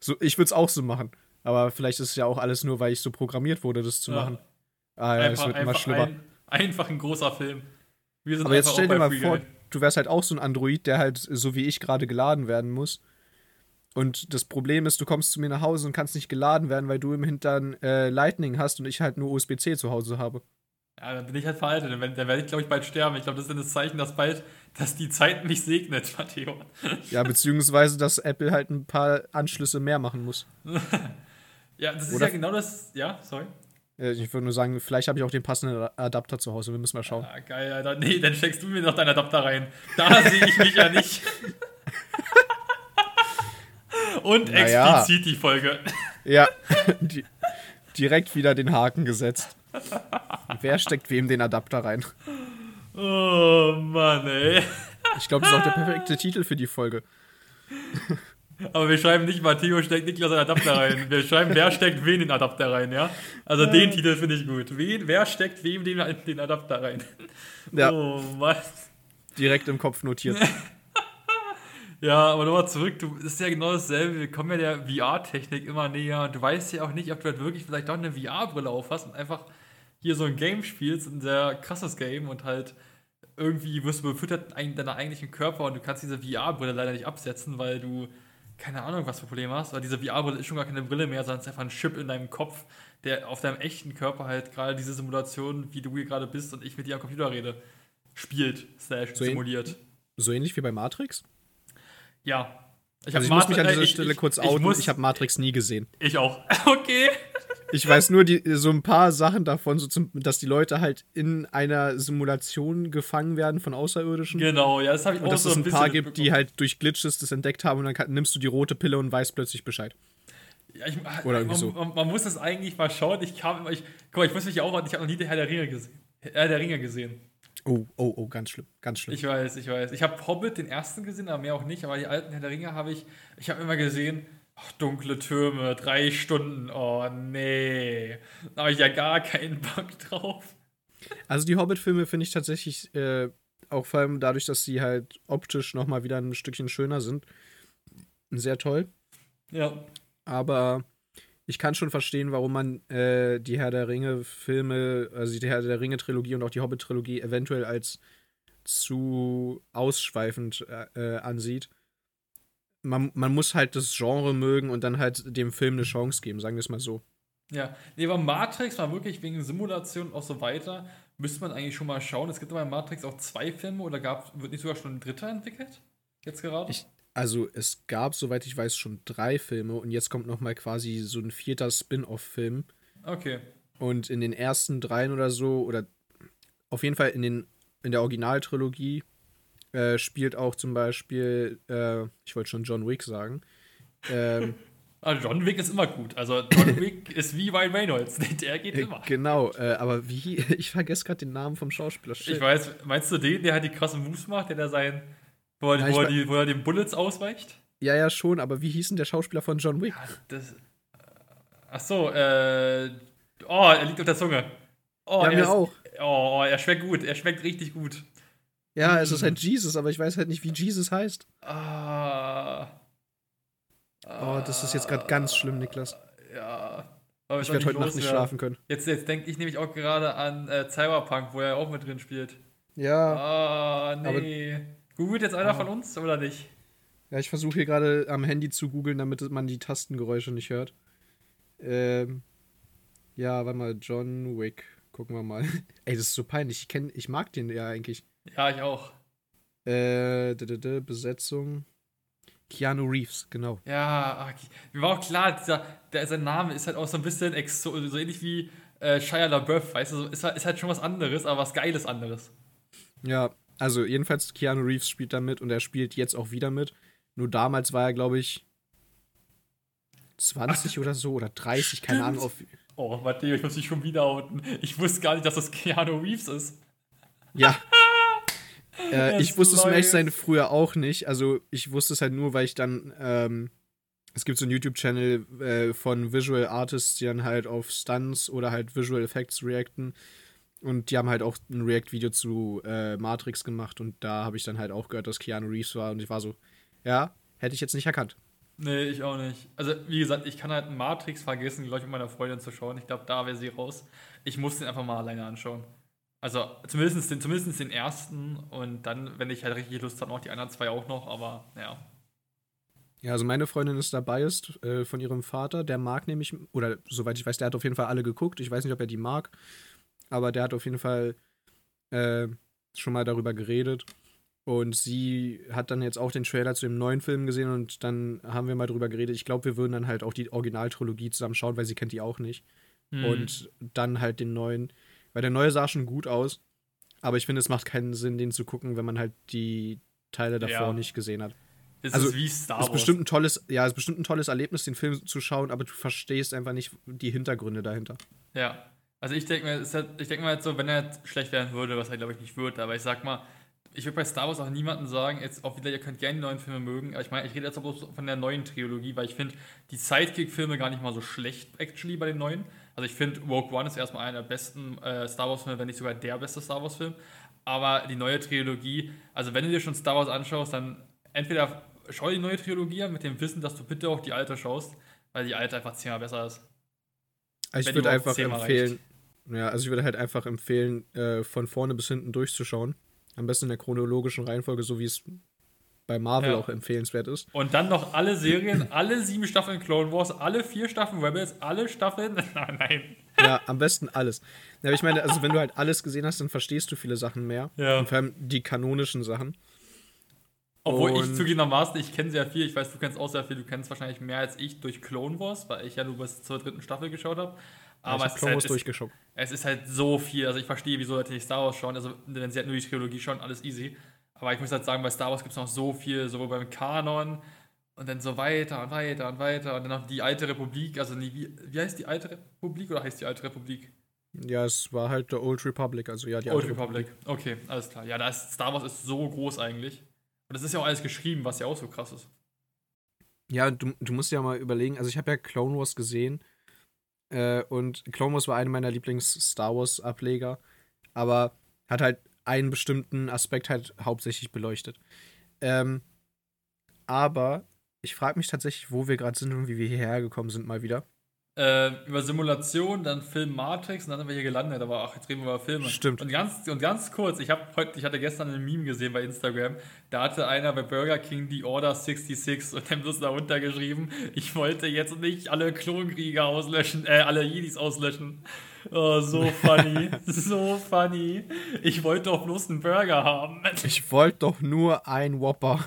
So, ich würde es auch so machen. Aber vielleicht ist es ja auch alles nur, weil ich so programmiert wurde, das zu ja. machen. Ah, ja, einfach, es wird immer schlimmer. Ein, einfach ein großer Film. Wir sind aber jetzt stell dir mal vor, Guy. Du wärst halt auch so ein Android, der halt so wie ich gerade geladen werden muss. Und das Problem ist, du kommst zu mir nach Hause und kannst nicht geladen werden, weil du im Hintern äh, Lightning hast und ich halt nur U S B C zu Hause habe. Ja, dann bin ich halt veraltet. Dann werde ich, glaube ich, bald sterben. Ich glaube, das ist das Zeichen, dass bald, dass die Zeit mich segnet, Matteo. Ja, beziehungsweise, dass Apple halt ein paar Anschlüsse mehr machen muss. Ja, das ist Oder? ja genau das. Ja, sorry. Ich würde nur sagen, vielleicht habe ich auch den passenden Adapter zu Hause. Wir müssen mal schauen. Ah, geil, Alter. Nee, dann steckst du mir noch deinen Adapter rein. Da sehe ich mich ja nicht. Und naja. Explizit die Folge. Ja, die, direkt wieder den Haken gesetzt. Wer steckt wem den Adapter rein? Oh, Mann, ey. Ich glaube, das ist auch der perfekte Titel für die Folge. Aber wir schreiben nicht, Matteo steckt Niklas einen Adapter rein. Wir schreiben, wer steckt wen den Adapter rein, ja? Also ja. Den Titel finde ich gut. Wen, wer steckt wem den, den Adapter rein? Ja. Oh, was? Direkt im Kopf notiert. Ja, aber nochmal zurück, du, das ist ja genau dasselbe. Wir kommen ja der V R-Technik immer näher. Du weißt ja auch nicht, ob du halt wirklich vielleicht doch eine V R-Brille auf hast und einfach hier so ein Game spielst, ein sehr krasses Game und halt irgendwie wirst du befüttert in deinem eigentlichen Körper und du kannst diese V R-Brille leider nicht absetzen, weil du keine Ahnung, was für Probleme hast, weil diese V R-Brille ist schon gar keine Brille mehr, sondern es ist einfach ein Chip in deinem Kopf, der auf deinem echten Körper halt gerade diese Simulation, wie du hier gerade bist und ich mit dir am Computer rede, spielt, slash simuliert. So ähnlich wie bei Matrix? Ja. Ich, also ich Mat- muss mich an dieser äh, ich, Stelle ich, kurz outen, ich, muss, ich habe Matrix nie gesehen. Ich auch. Okay. Ich weiß nur die, so ein paar Sachen davon, so zum, dass die Leute halt in einer Simulation gefangen werden von Außerirdischen. Genau, ja, das habe ich auch so ein bisschen. Und dass es so ein, ein paar gibt, die halt durch Glitches das entdeckt haben und dann kann, nimmst du die rote Pille und weißt plötzlich Bescheid. Ja, ich, Oder irgendwie man, so. Man, man muss das eigentlich mal schauen. Ich kam, ich, guck mal, ich muss mich auch, ich habe noch nie den Herr der Ringe gesehen. Herr der Ringe gesehen. Oh, oh, oh, ganz schlimm, ganz schlimm. Ich weiß, ich weiß. Ich habe Hobbit, den ersten gesehen, aber mehr auch nicht. Aber die alten Herr der Ringe habe ich, ich habe immer gesehen, ach, dunkle Türme, drei Stunden, oh nee. Da habe ich ja gar keinen Bock drauf. Also die Hobbit-Filme finde ich tatsächlich, äh, auch vor allem dadurch, dass sie halt optisch nochmal wieder ein Stückchen schöner sind, sehr toll. Ja. Aber ich kann schon verstehen, warum man äh, die Herr der Ringe-Filme, also die Herr der Ringe-Trilogie und auch die Hobbit-Trilogie eventuell als zu ausschweifend äh, ansieht. Man, man muss halt das Genre mögen und dann halt dem Film eine Chance geben, sagen wir es mal so. Ja, nee, aber Matrix war wirklich wegen Simulation und auch so weiter, müsste man eigentlich schon mal schauen. Es gibt bei Matrix auch zwei Filme oder gab, wird nicht sogar schon ein dritter entwickelt? Jetzt gerade? Ich Also es gab, soweit ich weiß, schon drei Filme und jetzt kommt nochmal quasi so ein vierter Spin-Off-Film. Okay. Und in den ersten dreien oder so, oder auf jeden Fall in, den, in der Originaltrilogie äh, spielt auch zum Beispiel, äh, ich wollte schon John Wick sagen. Ähm, also John Wick ist immer gut. Also John Wick ist wie Ryan Reynolds, der geht immer. Genau, äh, aber wie, ich vergesse gerade den Namen vom Schauspieler. Shit. Ich weiß, meinst du den, der halt die krassen Moves macht, der da sein... Wo er, ja, wo, er die, wo er den Bullets ausweicht? Ja, ja, schon, aber wie hieß denn der Schauspieler von John Wick? Ach, das, ach so, äh. Oh, er liegt auf der Zunge. Oh, ja, er mir ist, auch. Oh, er schmeckt gut, er schmeckt richtig gut. Ja, mhm. Es ist halt Jesus, aber ich weiß halt nicht, wie Jesus heißt. Ah. ah oh, das ist jetzt gerade ganz schlimm, Niklas. Ja. Aber ich werde heute Nacht nicht werden. schlafen können. Jetzt, jetzt denke ich nämlich auch gerade an äh, Cyberpunk, wo er auch mit drin spielt. Ja. Ah, nee. Aber googelt jetzt einer ah. von uns, oder nicht? Ja, ich versuche hier gerade am Handy zu googeln, damit man die Tastengeräusche nicht hört. Ähm, ja, warte mal, John Wick. Gucken wir mal. Ey, das ist so peinlich. Ich kenn, ich mag den ja eigentlich. Ja, ich auch. Äh, Besetzung. Keanu Reeves, genau. Ja, mir war auch klar, dieser, der, sein Name ist halt auch so ein bisschen exo- so ähnlich wie äh, Shia LaBeouf, weißt du? Ist, ist halt schon was anderes, aber was Geiles anderes. Ja. Also jedenfalls, Keanu Reeves spielt da mit und er spielt jetzt auch wieder mit. Nur damals war er, glaube ich, zwanzig Ach, oder so oder dreißig, stimmt. Keine Ahnung. Auf oh, Matteo, ich muss dich schon wieder outen. Ich wusste gar nicht, dass das Keanu Reeves ist. Ja. äh, ich wusste es um ehrlich sein früher auch nicht. Also ich wusste es halt nur, weil ich dann, ähm, es gibt so einen YouTube-Channel äh, von Visual Artists, die dann halt auf Stunts oder halt Visual Effects reacten. Und die haben halt auch ein React-Video zu äh, Matrix gemacht und da habe ich dann halt auch gehört, dass Keanu Reeves war und ich war so, ja, hätte ich jetzt nicht erkannt. Nee, ich auch nicht. Also, wie gesagt, ich kann halt Matrix vergessen, gleich mit meiner Freundin zu schauen. Ich glaube, da wäre sie raus. Ich muss den einfach mal alleine anschauen. Also, zumindest den, zumindest den ersten und dann, wenn ich halt richtig Lust habe, noch die anderen zwei auch noch, aber ja. Ja, also meine Freundin ist dabei, ist äh, von ihrem Vater, der mag nämlich, oder soweit ich weiß, der hat auf jeden Fall alle geguckt. Ich weiß nicht, ob er die mag. Aber der hat auf jeden Fall äh, schon mal darüber geredet. Und sie hat dann jetzt auch den Trailer zu dem neuen Film gesehen und dann haben wir mal drüber geredet. Ich glaube, wir würden dann halt auch die Originaltrilogie zusammen schauen, weil sie kennt die auch nicht. Mhm. Und dann halt den neuen, weil der neue sah schon gut aus. Aber ich finde, es macht keinen Sinn, den zu gucken, wenn man halt die Teile davor ja. nicht gesehen hat. Es also, ist wie Star Wars. Ist bestimmt ein tolles, ja, ist bestimmt ein tolles Erlebnis, den Film zu schauen, aber du verstehst einfach nicht die Hintergründe dahinter. Ja. Also ich denke mir, halt, ich denke mal halt so, wenn er jetzt schlecht werden würde, was er glaube ich nicht wird, aber ich sag mal, ich würde bei Star Wars auch niemandem sagen, jetzt auch wieder, ihr könnt gerne die neuen Filme mögen, aber ich meine, ich rede jetzt auch bloß von der neuen Trilogie, weil ich finde die Sidekick-Filme gar nicht mal so schlecht actually bei den neuen. Also ich finde Rogue One ist erstmal einer der besten äh, Star Wars-Filme, wenn nicht sogar der beste Star Wars-Film, aber die neue Trilogie, also wenn du dir schon Star Wars anschaust, dann entweder schau die neue Trilogie an mit dem Wissen, dass du bitte auch die alte schaust, weil die alte einfach zehnmal besser ist. Ich würde einfach empfehlen, reicht. Ja, also ich würde halt einfach empfehlen, äh, von vorne bis hinten durchzuschauen. Am besten in der chronologischen Reihenfolge, so wie es bei Marvel ja. auch empfehlenswert ist. Und dann noch alle Serien, alle sieben Staffeln Clone Wars, alle vier Staffeln Rebels, alle Staffeln. Nein, nein. Ja, am besten alles. Ja, aber ich meine, also wenn du halt alles gesehen hast, dann verstehst du viele Sachen mehr. Ja. Und vor allem die kanonischen Sachen. Obwohl und ich zugegebenermaßen, ich kenne sehr viel, ich weiß, du kennst auch sehr viel, du kennst wahrscheinlich mehr als ich durch Clone Wars, weil ich ja nur bis zur dritten Staffel geschaut habe. Aber ja, ich habe Clone Wars durchgeschaut. Es ist halt so viel, also ich verstehe, wieso Leute nicht Star Wars schauen, also wenn sie halt nur die Trilogie schauen, alles easy. Aber ich muss halt sagen, bei Star Wars gibt es noch so viel, sowohl beim Kanon und dann so weiter und weiter und weiter und dann noch die Alte Republik, also die, wie, wie heißt die Alte Republik oder heißt die Alte Republik? Ja, es war halt der Old Republic, also ja, die Old Alte Republic. Republik. Okay, alles klar. Ja, da ist, Star Wars ist so groß eigentlich. Und das ist ja auch alles geschrieben, was ja auch so krass ist. Ja, du, du musst ja mal überlegen, also ich habe ja Clone Wars gesehen äh, und Clone Wars war einer meiner Lieblings-Star Wars-Ableger, aber hat halt einen bestimmten Aspekt halt hauptsächlich beleuchtet. Ähm, aber ich frage mich tatsächlich, wo wir gerade sind und wie wir hierher gekommen sind mal wieder. Äh, über Simulation, dann Film Matrix und dann sind wir hier gelandet, aber ach, jetzt reden wir über Filme. Stimmt. Und ganz, und ganz kurz, ich, hab heute, ich hatte gestern ein Meme gesehen bei Instagram, da hatte einer bei Burger King die Order sechsundsechzig und dann bloß darunter geschrieben, ich wollte jetzt nicht alle Klonkrieger auslöschen, äh, alle Jedis auslöschen. Oh, so funny, so funny. Ich wollte doch bloß einen Burger haben. Ich wollte doch nur einen Whopper.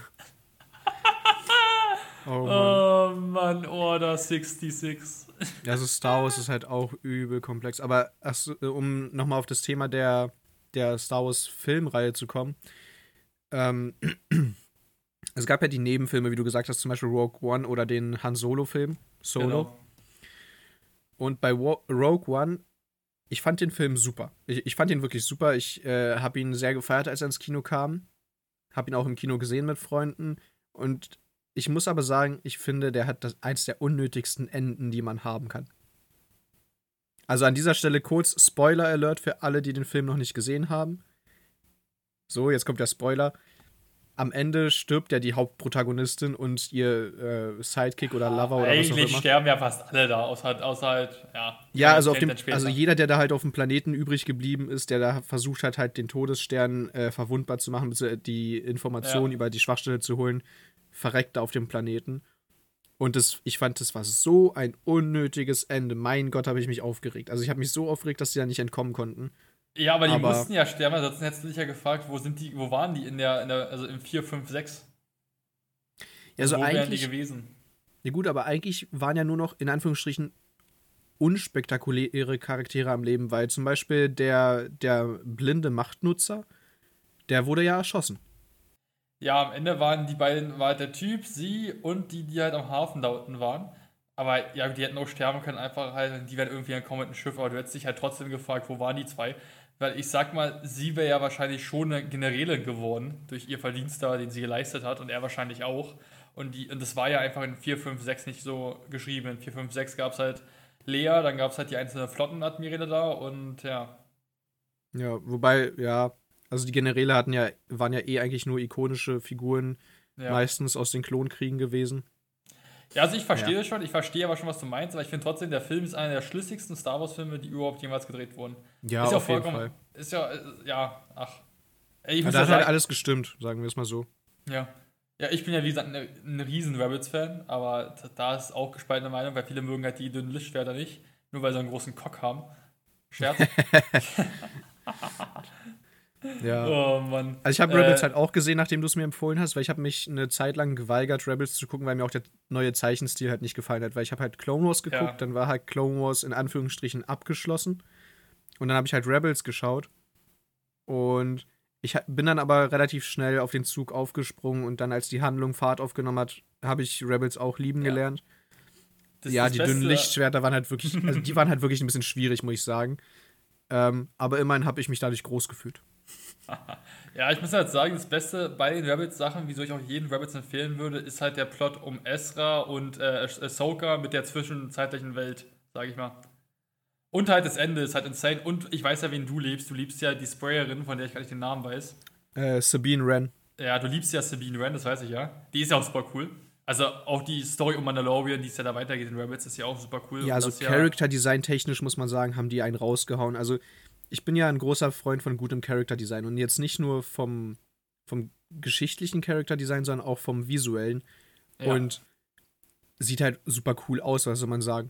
Oh Mann. Oh Mann, Order sechsundsechzig. Also Star Wars ist halt auch übel komplex. Aber ach so, um nochmal auf das Thema der, der Star Wars Filmreihe zu kommen. Ähm, es gab ja die Nebenfilme, wie du gesagt hast, zum Beispiel Rogue One oder den Han Solo Film, Solo. Genau. Und bei Wo- Rogue One, ich fand den Film super. Ich, ich fand ihn wirklich super. Ich äh, habe ihn sehr gefeiert, als er ins Kino kam. Habe ihn auch im Kino gesehen mit Freunden. Und ich muss aber sagen, ich finde, der hat das, eins der unnötigsten Enden, die man haben kann. Also an dieser Stelle kurz Spoiler-Alert für alle, die den Film noch nicht gesehen haben. So, jetzt kommt der Spoiler. Am Ende stirbt ja die Hauptprotagonistin und ihr äh, Sidekick oder Lover oder was auch immer. Eigentlich sterben ja fast alle da, außer, außer halt, ja. Ja, also, auf dem, also jeder, der da halt auf dem Planeten übrig geblieben ist, der da versucht hat, halt den Todesstern äh, verwundbar zu machen, die Informationen ja. über die Schwachstelle zu holen, verreckt auf dem Planeten. Und das, ich fand, das war so ein unnötiges Ende. Mein Gott, habe ich mich aufgeregt. Also ich habe mich so aufgeregt, dass sie da nicht entkommen konnten. Ja, aber die aber mussten ja sterben, ansonsten hättest du dich ja gefragt, wo sind die, wo waren die in der, in der also im vier, fünf, sechs? Ja, also wo eigentlich, wären die gewesen? Ja gut, aber eigentlich waren ja nur noch, in Anführungsstrichen, unspektakuläre Charaktere am Leben, weil zum Beispiel der, der blinde Machtnutzer, der wurde ja erschossen. Ja, am Ende waren die beiden, war halt der Typ, sie und die, die halt am Hafen da unten waren. Aber ja, die hätten auch sterben können, einfach halt, die wären irgendwie ein kommendes Schiff, aber du hättest dich halt trotzdem gefragt, wo waren die zwei? Weil ich sag mal, sie wäre ja wahrscheinlich schon eine Generäle geworden, durch ihr Verdienst da, den sie geleistet hat und er wahrscheinlich auch. Und, die, und das war ja einfach in vier, fünf, sechs nicht so geschrieben. In vier, fünf, sechs gab es halt Lea, dann gab es halt die einzelnen Flottenadmiräle da und ja. Ja, wobei, ja, also die Generäle hatten ja, waren ja eh eigentlich nur ikonische Figuren, ja, meistens aus den Klonkriegen gewesen. Ja, also ich verstehe das ja schon, ich verstehe aber schon, was du meinst, aber ich finde trotzdem, der Film ist einer der schlüssigsten Star-Wars-Filme, die überhaupt jemals gedreht wurden. Ja, ist ja auf jeden Fall. Ist ja, ja, ach. Ey, ich ja, da hat halt alles gestimmt, sagen wir es mal so. Ja. Ja, ich bin ja, wie gesagt, ne, ein riesen Rebels-Fan, aber da ist auch gespaltene Meinung, weil viele mögen halt die dünnen Lichtschwerter nicht, nur weil sie einen großen Cock haben. Scherz. Ja. Oh, Mann. Also ich habe Rebels äh, halt auch gesehen, nachdem du es mir empfohlen hast, weil ich habe mich eine Zeit lang geweigert, Rebels zu gucken, weil mir auch der neue Zeichenstil halt nicht gefallen hat, weil ich habe halt Clone Wars geguckt, ja, dann war halt Clone Wars in Anführungsstrichen abgeschlossen und dann habe ich halt Rebels geschaut und ich bin dann aber relativ schnell auf den Zug aufgesprungen und dann, als die Handlung Fahrt aufgenommen hat, habe ich Rebels auch lieben ja. gelernt. Das ja, die Beste. Dünnen Lichtschwerter waren halt wirklich, also die waren halt wirklich ein bisschen schwierig, muss ich sagen. Ähm, aber immerhin habe ich mich dadurch groß gefühlt. Ja, ich muss halt sagen, das Beste bei den Rebels-Sachen, wieso ich auch jedem Rebels empfehlen würde, ist halt der Plot um Ezra und äh, Ahsoka mit der zwischenzeitlichen Welt, sag ich mal. Und halt das Ende ist halt insane. Und ich weiß ja, wen du liebst. Du liebst ja die Sprayerin, von der ich gar nicht den Namen weiß. Äh, Sabine Wren. Ja, du liebst ja Sabine Wren, das weiß ich ja. Die ist ja auch super cool. Also auch die Story um Mandalorian, die es ja da weitergeht in Rebels, ist ja auch super cool. Ja, also Character-Design-technisch, muss man sagen, haben die einen rausgehauen. Also ich bin ja ein großer Freund von gutem Character-Design. Und jetzt nicht nur vom, vom geschichtlichen Character-Design, sondern auch vom visuellen. Ja. Und sieht halt super cool aus, was soll man sagen.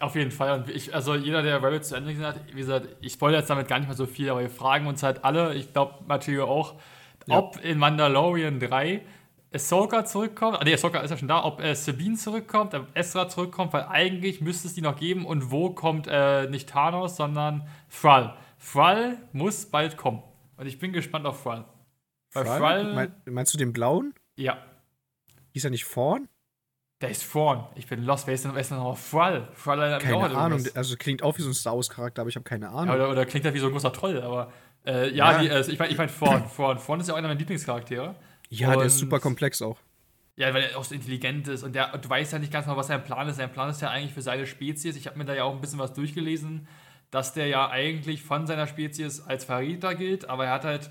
Auf jeden Fall. Und ich, also jeder, der Rebels zu Ende gesehen hat, wie gesagt, ich spoilere jetzt damit gar nicht mehr so viel, aber wir fragen uns halt alle, ich glaube Matteo auch, ja, ob in Mandalorian drei Ahsoka zurückkommt, ne, Ahsoka ist ja schon da, ob äh, Sabine zurückkommt, ob Ezra zurückkommt, weil eigentlich müsste es die noch geben. Und wo kommt äh, nicht Thanos, sondern Thrall. Thrall muss bald kommen. Und ich bin gespannt auf Thrall. Weil Thrall, Thrall meinst du den blauen? Ja. Ist er nicht vorn? Der ist Thrawn. Ich bin lost. Wer ist denn nochmal Thrall? Thrall keine Ahnung. Irgendwas. Also klingt auch wie so ein Star Wars Charakter, aber ich habe keine Ahnung. Ja, oder, oder klingt halt wie so ein großer Troll. Aber äh, ja, ja. Die, also ich meine ich mein Thrawn. Thrawn. Thrawn ist ja auch einer meiner Lieblingscharaktere. Ja, und der ist super komplex auch. Ja, weil er auch so intelligent ist. Und, der, und du weißt ja nicht ganz genau, was sein Plan ist. Sein Plan ist ja eigentlich für seine Spezies. Ich habe mir da ja auch ein bisschen was durchgelesen, dass der ja eigentlich von seiner Spezies als Verräter gilt. Aber er hat halt,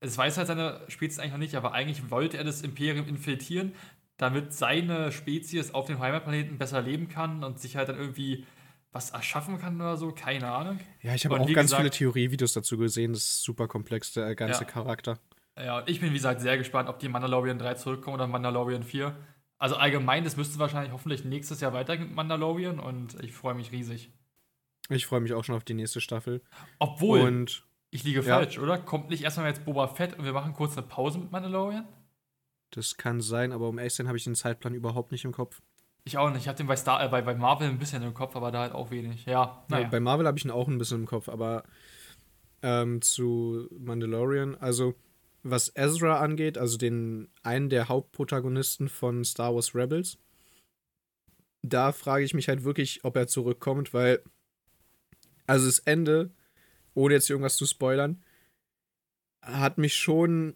es weiß halt seine Spezies eigentlich noch nicht, aber eigentlich wollte er das Imperium infiltrieren, damit seine Spezies auf dem Heimatplaneten besser leben kann und sich halt dann irgendwie was erschaffen kann oder so, keine Ahnung. Ja, ich habe auch ganz gesagt, viele Theorievideos dazu gesehen, das ist super komplex, der ganze ja. Charakter. Ja, und ich bin, wie gesagt, sehr gespannt, ob die Mandalorian drei zurückkommen oder Mandalorian vier. Also allgemein, das müsste wahrscheinlich hoffentlich nächstes Jahr weitergehen mit Mandalorian und ich freue mich riesig. Ich freue mich auch schon auf die nächste Staffel. Obwohl, und, ich liege ja. falsch, oder? Kommt nicht erstmal jetzt Boba Fett und wir machen kurz eine Pause mit Mandalorian? Das kann sein, aber um ehrlich zu sein, habe ich den Zeitplan überhaupt nicht im Kopf. Ich auch nicht. Ich habe den bei, Star, äh, bei, bei Marvel ein bisschen im Kopf, aber da halt auch wenig. Ja, naja. Ja, bei Marvel habe ich ihn auch ein bisschen im Kopf, aber ähm, zu Mandalorian. Also, was Ezra angeht, also den einen der Hauptprotagonisten von Star Wars Rebels, da frage ich mich halt wirklich, ob er zurückkommt, weil, also das Ende, ohne jetzt hier irgendwas zu spoilern, hat mich schon,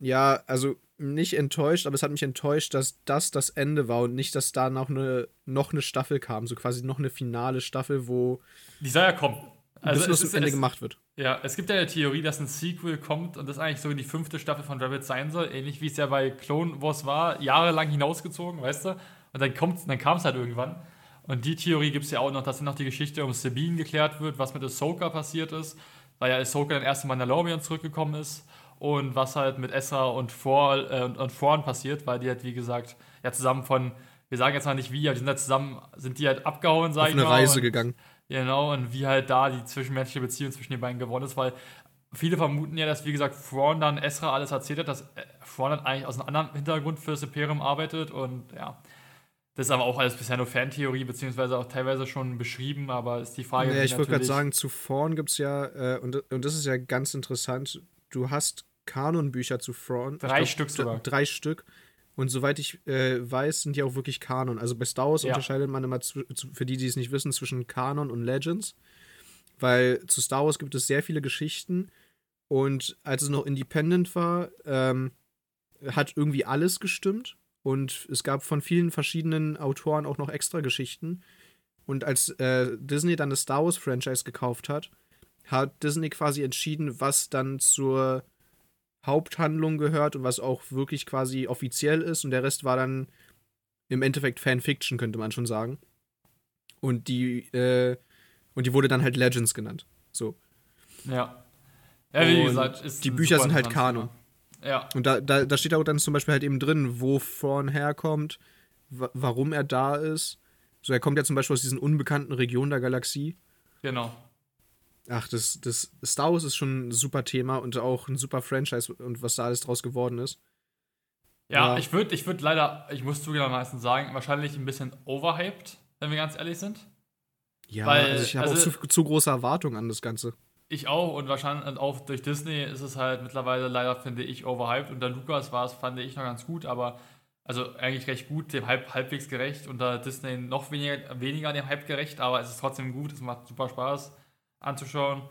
ja, also nicht enttäuscht, aber es hat mich enttäuscht, dass das das Ende war und nicht, dass da noch eine, noch eine Staffel kam, so quasi noch eine finale Staffel, wo die soll ja kommen. Also das Ende es, gemacht wird. Ja, es gibt ja eine Theorie, dass ein Sequel kommt und das eigentlich so die fünfte Staffel von Rebels sein soll, ähnlich wie es ja bei Clone Wars war, jahrelang hinausgezogen, weißt du? Und dann kommt, dann kam es halt irgendwann. Und die Theorie gibt es ja auch noch, dass dann noch die Geschichte um Sabine geklärt wird, was mit Ahsoka passiert ist, weil ja Ahsoka dann erst in Mandalorian zurückgekommen ist. Und was halt mit Ezra und Thrawn äh, und, und passiert, weil die halt, wie gesagt, ja zusammen von, wir sagen jetzt mal nicht wie, aber die sind halt zusammen, sind die halt abgehauen, sag ich mal. Auf eine Reise und, gegangen. Genau, und wie halt da die zwischenmenschliche Beziehung zwischen den beiden geworden ist, weil viele vermuten ja, dass, wie gesagt, Thrawn dann Ezra alles erzählt hat, dass Thrawn dann eigentlich aus einem anderen Hintergrund für das Imperium arbeitet und ja. Das ist aber auch alles bisher nur Fantheorie, beziehungsweise auch teilweise schon beschrieben, aber ist die Frage. Ja, ich würde gerade sagen, zu Thrawn gibt es ja, äh, und, und das ist ja ganz interessant, du hast Kanonbücher zu Thrawn. Drei glaub, Stück sogar. Drei Stück. Und soweit ich äh, weiß, sind die auch wirklich Kanon. Also bei Star Wars ja. unterscheidet man immer, zu, zu, für die, die es nicht wissen, zwischen Kanon und Legends. Weil zu Star Wars gibt es sehr viele Geschichten. Und als es noch independent war, ähm, hat irgendwie alles gestimmt. Und es gab von vielen verschiedenen Autoren auch noch extra Geschichten. Und als äh, Disney dann das Star Wars Franchise gekauft hat, hat Disney quasi entschieden, was dann zur Haupthandlung gehört und was auch wirklich quasi offiziell ist. Und der Rest war dann im Endeffekt Fanfiction, könnte man schon sagen. Und die, äh, und die wurde dann halt Legends genannt. So. Ja. Ja, wie gesagt, ist die Bücher sind halt Kanon. Ja. Und da, da, da steht auch dann zum Beispiel halt eben drin, wovon herkommt, w- warum er da ist. So, er kommt ja zum Beispiel aus diesen unbekannten Regionen der Galaxie. Genau. Ach, das, das Star Wars ist schon ein super Thema und auch ein super Franchise und was da alles draus geworden ist. Ja, ja. ich würde ich würd leider, ich muss zugegebenermaßen sagen, wahrscheinlich ein bisschen overhyped, wenn wir ganz ehrlich sind. Ja, Weil, also ich habe also, auch zu, zu große Erwartungen an das Ganze. Ich auch, und wahrscheinlich auch durch Disney ist es halt mittlerweile leider, finde ich, overhyped. Unter Lucas war es, fand ich, noch ganz gut, aber also eigentlich recht gut, dem Hype halbwegs gerecht. Unter Disney noch weniger, weniger dem Hype gerecht, aber es ist trotzdem gut, es macht super Spaß anzuschauen.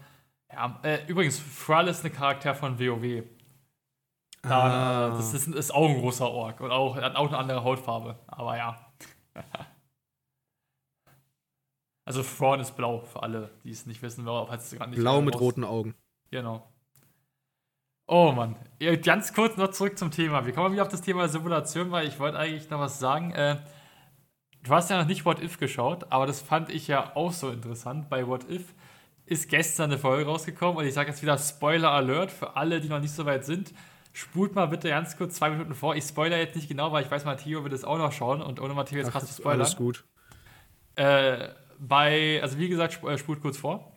Ja, äh, übrigens, Thrall ist ein Charakter von WoW. Da, ah. Das ist, ist auch ein großer Ork und auch, hat auch eine andere Hautfarbe, aber ja. Also Thrawn ist blau, für alle, die es nicht wissen. Falls du gar nicht blau mit raus. Roten Augen. Genau. Oh Mann. Ganz kurz noch zurück zum Thema. Wir kommen wieder auf das Thema Simulation, weil ich wollte eigentlich noch was sagen. Äh, du hast ja noch nicht What If geschaut, aber das fand ich ja auch so interessant. Bei What If ist gestern eine Folge rausgekommen und ich sage jetzt wieder Spoiler Alert für alle, die noch nicht so weit sind. Spult mal bitte ganz kurz zwei Minuten vor. Ich spoilere jetzt nicht genau, weil ich weiß, Matteo wird es auch noch schauen und ohne Matteo ist krass zu spoilern. Alles gut. Äh, bei, also wie gesagt, spult kurz vor.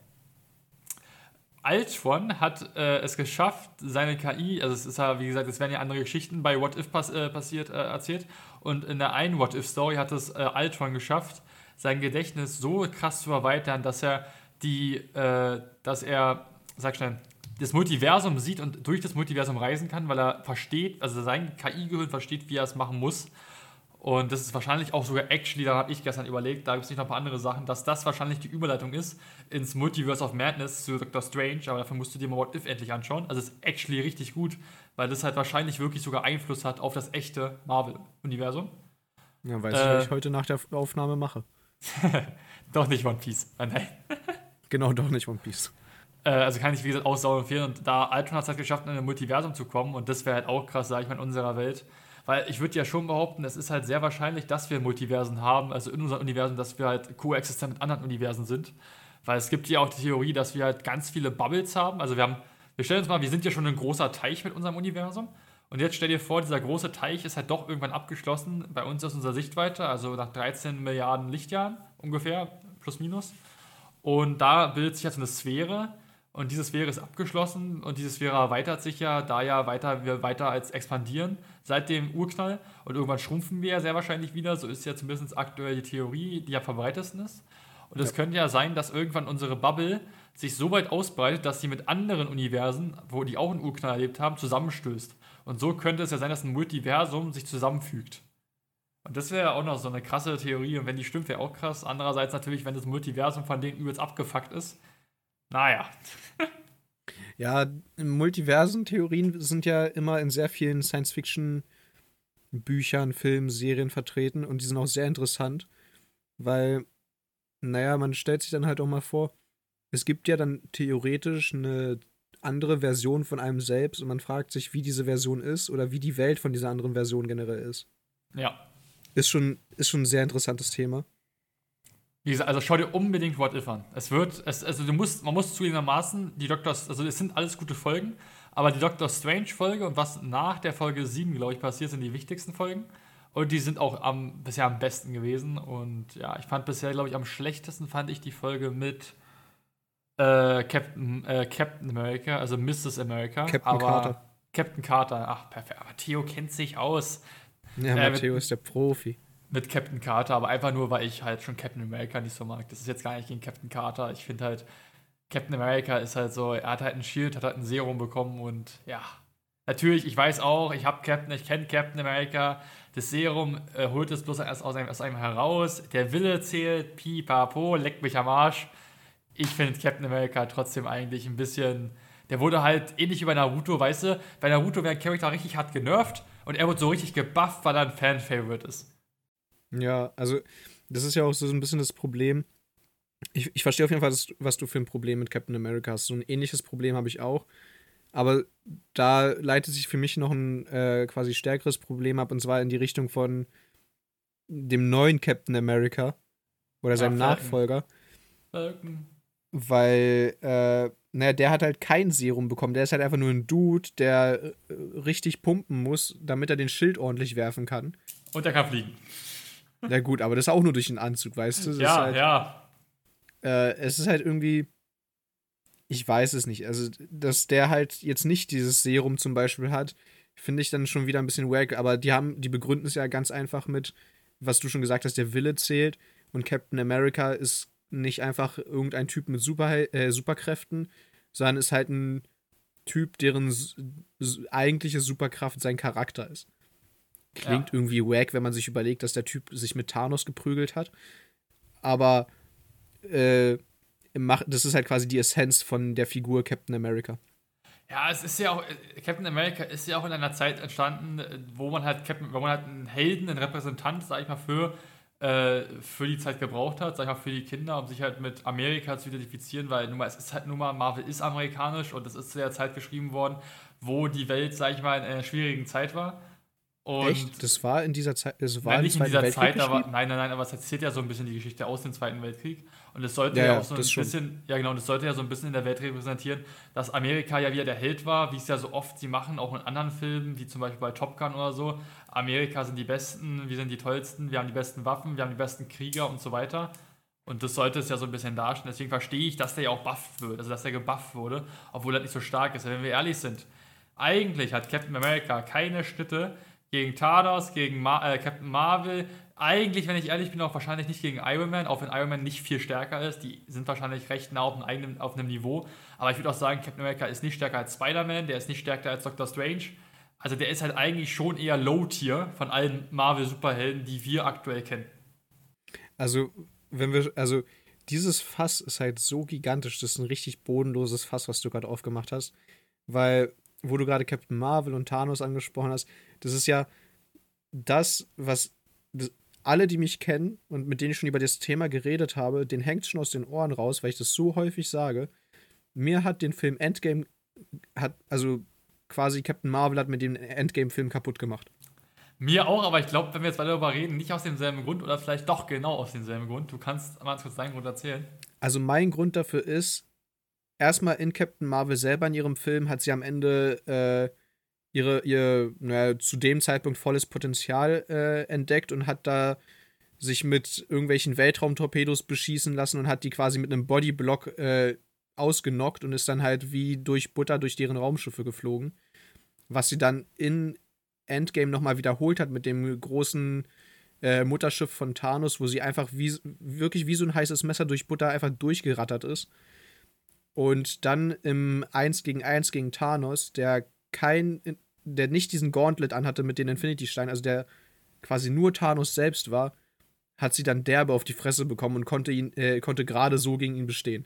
Altron hat äh, es geschafft, seine K I, also es ist ja, wie gesagt, es werden ja andere Geschichten bei What If pass, äh, passiert, äh, erzählt und in der einen What If Story hat es äh, Altron geschafft, sein Gedächtnis so krass zu erweitern, dass er die, äh, dass er, sag schnell, das Multiversum sieht und durch das Multiversum reisen kann, weil er versteht, also sein K I-Gehirn versteht, wie er es machen muss. Und das ist wahrscheinlich auch sogar actually, da habe ich gestern überlegt, da gibt es nicht noch ein paar andere Sachen, dass das wahrscheinlich die Überleitung ist ins Multiverse of Madness zu Doktor Strange, aber dafür musst du dir mal What If endlich anschauen. Also es ist actually richtig gut, weil das halt wahrscheinlich wirklich sogar Einfluss hat auf das echte Marvel-Universum. Ja, weiß äh, ich, was ich heute nach der Aufnahme mache. Doch nicht One Piece. Nein. Genau, doch nicht One Piece. Äh, also kann ich, wie gesagt, aussauer empfehlen. Und da Altron hat es halt geschafft, in ein Multiversum zu kommen und das wäre halt auch krass, sag ich mal, in unserer Welt. Weil ich würde ja schon behaupten, es ist halt sehr wahrscheinlich, dass wir Multiversen haben, also in unserem Universum, dass wir halt koexistent mit anderen Universen sind. Weil es gibt ja auch die Theorie, dass wir halt ganz viele Bubbles haben. Also wir haben, wir stellen uns mal, wir sind ja schon ein großer Teich mit unserem Universum. Und jetzt stell dir vor, dieser große Teich ist halt doch irgendwann abgeschlossen, bei uns aus unserer Sichtweite, also nach dreizehn Milliarden Lichtjahren ungefähr, plus minus. Und da bildet sich jetzt eine Sphäre. Und diese Sphäre ist abgeschlossen und diese Sphäre erweitert sich ja, da ja weiter, wir weiter als expandieren seit dem Urknall. Und irgendwann schrumpfen wir ja sehr wahrscheinlich wieder. So ist ja zumindest aktuell die Theorie, die am verbreitesten ist. Und es ja. könnte ja sein, dass irgendwann unsere Bubble sich so weit ausbreitet, dass sie mit anderen Universen, wo die auch einen Urknall erlebt haben, zusammenstößt. Und so könnte es ja sein, dass ein Multiversum sich zusammenfügt. Und das wäre ja auch noch so eine krasse Theorie. Und wenn die stimmt, wäre auch krass. Andererseits natürlich, wenn das Multiversum von denen übelst abgefuckt ist, naja. Ja, Multiversen-Theorien sind ja immer in sehr vielen Science-Fiction-Büchern, Filmen, Serien vertreten und die sind auch sehr interessant, weil, naja, man stellt sich dann halt auch mal vor, es gibt ja dann theoretisch eine andere Version von einem selbst und man fragt sich, wie diese Version ist oder wie die Welt von dieser anderen Version generell ist. Ja. Ist schon, ist schon ein sehr interessantes Thema. Wie gesagt, also schau dir unbedingt What If an. Es wird, es, also du musst, man muss zugegebenermaßen, die Doktor, also es sind alles gute Folgen, aber die Doktor Strange-Folge und was nach der Folge sieben, glaube ich, passiert, sind die wichtigsten Folgen. Und die sind auch am, bisher am besten gewesen. Und ja, ich fand bisher, glaube ich, am schlechtesten fand ich die Folge mit äh, Captain, äh, Captain America, also Missus America. Captain aber Carter. Captain Carter, ach, perfekt. Aber Theo kennt sich aus. Ja, äh, Matteo ist der Profi. Mit Captain Carter, aber einfach nur, weil ich halt schon Captain America nicht so mag. Das ist jetzt gar nicht gegen Captain Carter. Ich finde halt, Captain America ist halt so, er hat halt ein Shield, hat halt ein Serum bekommen und ja. Natürlich, ich weiß auch, ich habe Captain, ich kenne Captain America. Das Serum äh, holt es bloß erst aus einem, aus einem heraus. Der Wille zählt, pipapo, leckt mich am Arsch. Ich finde Captain America trotzdem eigentlich ein bisschen, der wurde halt ähnlich wie bei Naruto, weißt du, bei Naruto wäre ein Charakter richtig hart genervt und er wird so richtig gebufft, weil er ein Fan-Favorite ist. Ja, also das ist ja auch so ein bisschen das Problem, Ich, ich verstehe auf jeden Fall, was du für ein Problem mit Captain America hast. So ein ähnliches Problem habe ich auch. Aber da leitet sich für mich noch ein äh, quasi stärkeres Problem ab, und zwar in die Richtung von dem neuen Captain America oder seinem ja, Falcon. Nachfolger. Falcon. Weil, äh, naja, der hat halt kein Serum bekommen. Der ist halt einfach nur ein Dude, der äh, richtig pumpen muss, damit er den Schild ordentlich werfen kann. Und der kann fliegen. Na gut, aber das ist auch nur durch den Anzug, weißt du? Das ja, ist halt, ja. Äh, es ist halt irgendwie, ich weiß es nicht, also dass der halt jetzt nicht dieses Serum zum Beispiel hat, finde ich dann schon wieder ein bisschen wack, aber die haben, die begründen es ja ganz einfach mit, was du schon gesagt hast, der Wille zählt, und Captain America ist nicht einfach irgendein Typ mit Super, äh, Superkräften, sondern ist halt ein Typ, deren s- s- eigentliche Superkraft sein Charakter ist. Klingt ja. irgendwie wack, wenn man sich überlegt, dass der Typ sich mit Thanos geprügelt hat, aber äh, das ist halt quasi die Essenz von der Figur Captain America. Ja, es ist ja auch, Captain America ist ja auch in einer Zeit entstanden, wo man halt Captain, wo man halt einen Helden, einen Repräsentant, sag ich mal, für, äh, für die Zeit gebraucht hat, sag ich mal, für die Kinder, um sich halt mit Amerika zu identifizieren, weil nun mal, es ist halt nun mal, Marvel ist amerikanisch, und das ist zu der Zeit geschrieben worden, wo die Welt, sag ich mal, in einer schwierigen Zeit war. Und echt? Das war in dieser Zeit, es war nein, nicht in dieser Weltkrieg Zeit, aber nein, nein, nein, aber es erzählt ja so ein bisschen die Geschichte aus dem Zweiten Weltkrieg, und es sollte ja, ja auch so ein bisschen, schon. ja genau, und es sollte ja so ein bisschen in der Welt repräsentieren, dass Amerika ja wieder der Held war, wie es ja so oft sie machen, auch in anderen Filmen, wie zum Beispiel bei Top Gun oder so. Amerika sind die Besten, wir sind die Tollsten, wir haben die besten Waffen, wir haben die besten Krieger und so weiter. Und das sollte es ja so ein bisschen darstellen. Deswegen verstehe ich, dass der ja auch bufft wird, also dass der gebufft wurde, obwohl er nicht so stark ist. Denn wenn wir ehrlich sind, eigentlich hat Captain America keine Schnitte gegen Thanos, gegen Ma- äh, Captain Marvel, eigentlich, wenn ich ehrlich bin, auch wahrscheinlich nicht gegen Iron Man, auch wenn Iron Man nicht viel stärker ist, die sind wahrscheinlich recht nah auf einem, eigenen, auf einem Niveau, aber ich würde auch sagen, Captain America ist nicht stärker als Spider-Man, der ist nicht stärker als Doktor Strange, also der ist halt eigentlich schon eher Low-Tier von allen Marvel-Superhelden, die wir aktuell kennen. Also, wenn wir, also dieses Fass ist halt so gigantisch, das ist ein richtig bodenloses Fass, was du gerade aufgemacht hast, weil, wo du gerade Captain Marvel und Thanos angesprochen hast, das ist ja das, was das, alle, die mich kennen und mit denen ich schon über das Thema geredet habe, denen hängt es schon aus den Ohren raus, weil ich das so häufig sage. Mir hat den Film Endgame, hat also quasi Captain Marvel hat mit dem Endgame-Film kaputt gemacht. Mir auch, aber ich glaube, wenn wir jetzt weiter darüber reden, nicht aus demselben Grund oder vielleicht doch genau aus demselben Grund. Du kannst mal kurz deinen Grund erzählen. Also mein Grund dafür ist, erstmal in Captain Marvel selber in ihrem Film hat sie am Ende äh, ihre, ihr naja, zu dem Zeitpunkt volles Potenzial äh, entdeckt und hat da sich mit irgendwelchen Weltraumtorpedos beschießen lassen und hat die quasi mit einem Bodyblock äh, ausgenockt und ist dann halt wie durch Butter durch deren Raumschiffe geflogen. Was sie dann in Endgame nochmal wiederholt hat mit dem großen äh, Mutterschiff von Thanos, wo sie einfach wie, wirklich wie so ein heißes Messer durch Butter einfach durchgerattert ist. Und dann im eins gegen eins gegen Thanos, der kein, der nicht diesen Gauntlet anhatte mit den Infinity-Steinen, also der quasi nur Thanos selbst war, hat sie dann derbe auf die Fresse bekommen und konnte ihn, äh, konnte gerade so gegen ihn bestehen.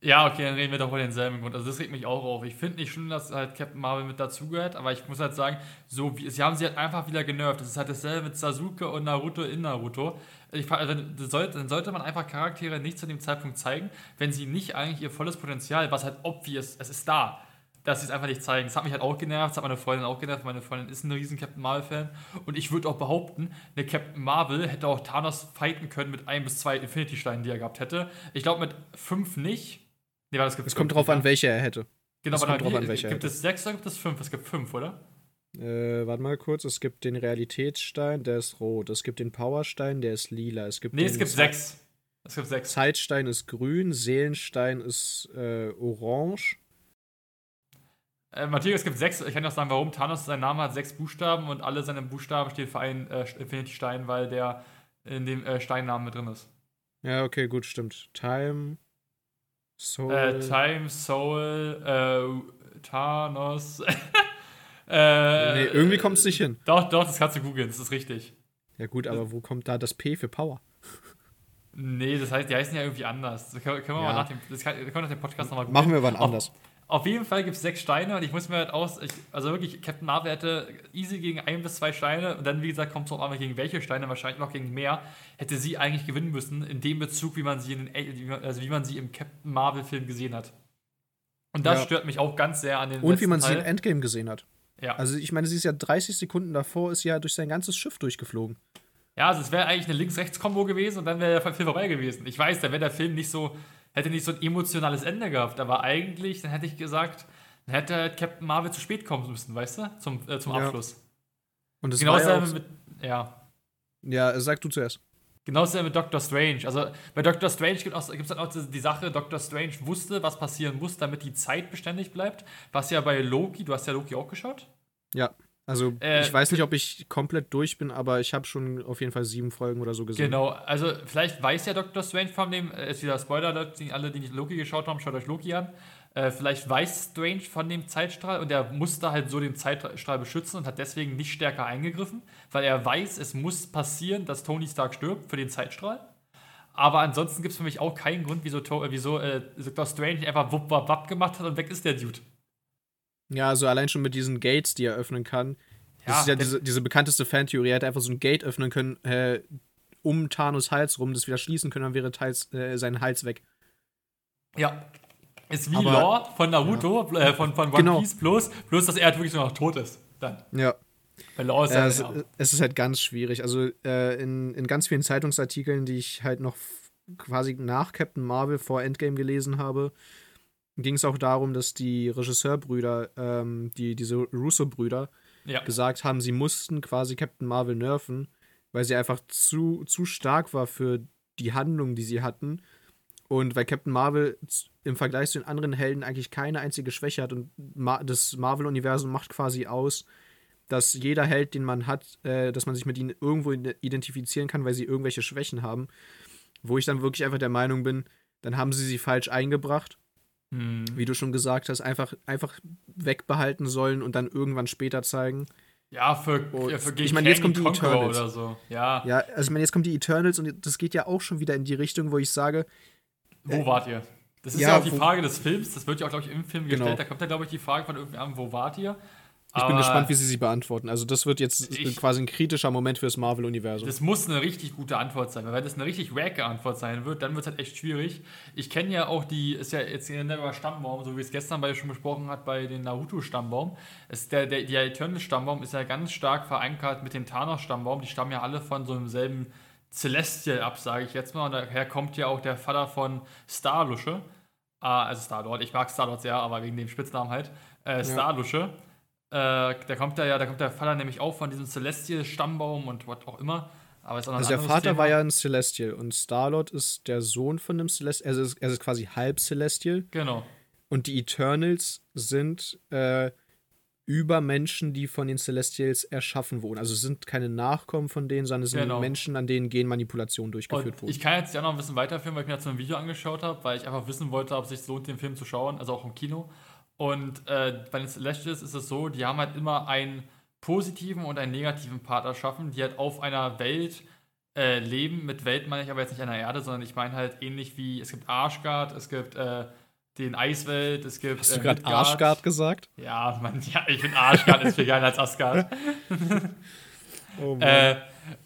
Ja, okay, dann reden wir doch über denselben Grund. Also das regt mich auch auf. Ich finde nicht schlimm, dass halt Captain Marvel mit dazugehört, aber ich muss halt sagen, so wie, sie haben sie halt einfach wieder genervt. Das ist halt dasselbe mit Sasuke und Naruto in Naruto. Ich, dann, sollte, dann sollte man einfach Charaktere nicht zu dem Zeitpunkt zeigen, wenn sie nicht eigentlich ihr volles Potenzial, was halt obvious, es ist da, dass sie es einfach nicht zeigen. Das hat mich halt auch genervt, das hat meine Freundin auch genervt. Meine Freundin ist ein riesen Captain Marvel-Fan und ich würde auch behaupten, eine Captain Marvel hätte auch Thanos fighten können mit ein bis zwei Infinity-Steinen, die er gehabt hätte. Ich glaube mit fünf nicht. Nee, warte, es gibt es kommt drauf an, welche er hätte. Genau, es kommt drauf an, welche er hätte. Gibt es sechs oder gibt es fünf? Es gibt fünf, oder? Äh, warte mal kurz. Es gibt den Realitätsstein, der ist rot. Es gibt den Powerstein, der ist lila. Es gibt nee, es gibt sechs. Es gibt sechs. Zeitstein ist grün, Seelenstein ist äh, orange. Äh, Matteo, es gibt sechs. Ich kann auch sagen, warum Thanos, sein Name hat sechs Buchstaben und alle seine Buchstaben stehen für einen äh, Infinity-Stein, weil der in dem äh, Steinnamen mit drin ist. Ja, okay, gut, stimmt. Time... Soul. Äh, Time, Soul, äh, Thanos. äh, nee, irgendwie kommt's nicht hin. Doch, doch, das kannst du googeln, das ist richtig. Ja gut, aber wo kommt da das P für Power? Nee, das heißt, die heißen ja irgendwie anders. Das können wir ja. mal nach dem, das kann, können wir nach dem Podcast nochmal googeln. Machen wir mal anders. Auf jeden Fall gibt es sechs Steine und ich muss mir halt aus, ich, also wirklich, Captain Marvel hätte easy gegen ein bis zwei Steine und dann, wie gesagt, kommt es auch einmal gegen welche Steine, wahrscheinlich noch gegen mehr, hätte sie eigentlich gewinnen müssen, in dem Bezug, wie man sie, in den, also wie man sie im Captain Marvel-Film gesehen hat. Und das ja. stört mich auch ganz sehr an den Und wie man Teil. sie in Endgame gesehen hat. Ja. Also ich meine, sie ist ja dreißig Sekunden davor, ist ja durch sein ganzes Schiff durchgeflogen. Ja, also es wäre eigentlich eine Links-Rechts-Kombo gewesen und dann wäre der Film vorbei gewesen. Ich weiß, da wäre der Film nicht so, hätte nicht so ein emotionales Ende gehabt, aber eigentlich, dann hätte ich gesagt, dann hätte halt Captain Marvel zu spät kommen müssen, weißt du, zum, äh, zum Abschluss. Ja. Und das Genauso ja mit, ja. Ja, sag du zuerst. Genauso mit Doktor Strange. Also bei Doktor Strange gibt es dann auch die Sache, Doktor Strange wusste, was passieren muss, damit die Zeit beständig bleibt, was ja bei Loki, du hast ja Loki auch geschaut? Ja. Also, äh, ich weiß nicht, ob ich komplett durch bin, aber ich habe schon auf jeden Fall sieben Folgen oder so gesehen. Genau, also vielleicht weiß ja Doktor Strange von dem, ist wieder Spoiler, alle, die nicht Loki geschaut haben, schaut euch Loki an. Äh, vielleicht weiß Strange von dem Zeitstrahl und er musste halt so den Zeitstrahl beschützen und hat deswegen nicht stärker eingegriffen, weil er weiß, es muss passieren, dass Tony Stark stirbt für den Zeitstrahl. Aber ansonsten gibt es für mich auch keinen Grund, wieso, wieso äh, Doktor Strange einfach wupp, wupp, wupp gemacht hat und weg ist der Dude. Ja, also allein schon mit diesen Gates, die er öffnen kann. Das ja, ist ja diese, diese bekannteste Fantheorie. Er hätte einfach so ein Gate öffnen können, äh, um Thanos' Hals rum, das wieder schließen können, dann wäre Thals, äh, sein Hals weg. Ja. Ist wie Aber, Lore von Naruto, ja. äh, von, von One genau. Piece, bloß, bloß, dass er halt wirklich nur noch tot ist. Dann. Ja. Bei Lore ist äh, halt, es, ja. es ist halt ganz schwierig. Also äh, in, in ganz vielen Zeitungsartikeln, die ich halt noch f- quasi nach Captain Marvel vor Endgame gelesen habe, ging es auch darum, dass die Regisseurbrüder, ähm, die, diese Russo-Brüder, ja. gesagt haben, sie mussten quasi Captain Marvel nerven, weil sie einfach zu, zu stark war für die Handlung, die sie hatten. Und weil Captain Marvel im Vergleich zu den anderen Helden eigentlich keine einzige Schwäche hat. Und Ma- das Marvel-Universum macht quasi aus, dass jeder Held, den man hat, äh, dass man sich mit ihnen irgendwo identifizieren kann, weil sie irgendwelche Schwächen haben. Wo ich dann wirklich einfach der Meinung bin, dann haben sie sie falsch eingebracht. Hm. Wie du schon gesagt hast, einfach, einfach wegbehalten sollen und dann irgendwann später zeigen. Ja, für, oh, ja, für gegen ich meine, jetzt kommt die Conqueror Eternals. Oder so. Ja. ja, also ich meine, jetzt kommt die Eternals und das geht ja auch schon wieder in die Richtung, wo ich sage Wo äh, wart ihr? Das ist ja, ja auch die Frage des Films, das wird ja auch, glaube ich, im Film gestellt. Genau. Da kommt ja, glaube ich, die Frage von irgendjemandem, wo wart ihr? Ich Aber bin gespannt, wie sie sie beantworten. Also das wird jetzt ich, quasi ein kritischer Moment fürs Marvel-Universum. Das muss eine richtig gute Antwort sein, weil wenn das eine richtig wacke Antwort sein wird, dann wird es halt echt schwierig. Ich kenne ja auch die, ist ja jetzt in der Stammbaum, so wie es gestern bei schon besprochen hat, bei den Naruto-Stammbaum. Ist der, der, der Eternal-Stammbaum ist ja ganz stark verankert mit dem Thanos-Stammbaum. Die stammen ja alle von so einem selben Celestial ab, sage ich jetzt mal. Und daher kommt ja auch der Vater von Star-Lusche. Also Star-Lord, ich mag Star-Lord sehr, aber wegen dem Spitznamen halt. Äh, Star-Lusche. Ja. Äh, da kommt der ja, da kommt der Vater nämlich auch von diesem Celestial-Stammbaum und was auch immer. Aber ist auch noch also ein der Vater Thema. War ja ein Celestial und Star-Lord ist der Sohn von einem Celestial, also er ist quasi halb Celestial. Genau. Und die Eternals sind äh, Übermenschen, die von den Celestials erschaffen wurden. Also es sind keine Nachkommen von denen, sondern es genau. sind Menschen, an denen Genmanipulationen durchgeführt und wurden. Ich kann jetzt ja noch ein bisschen weiterführen, weil ich mir dazu ein Video angeschaut habe, weil ich einfach wissen wollte, ob es sich lohnt, den Film zu schauen, also auch im Kino. Und äh, bei den Celestials ist es so, die haben halt immer einen positiven und einen negativen Part erschaffen, die halt auf einer Welt äh, leben. Mit Welt meine ich aber jetzt nicht einer Erde, sondern ich meine halt ähnlich wie, es gibt Asgard, es gibt äh, den Eiswelt, es gibt Hast äh, du gerade Asgard gesagt? Ja, man, ja ich finde Asgard ist viel geiler als Asgard. Oh Mann. Äh,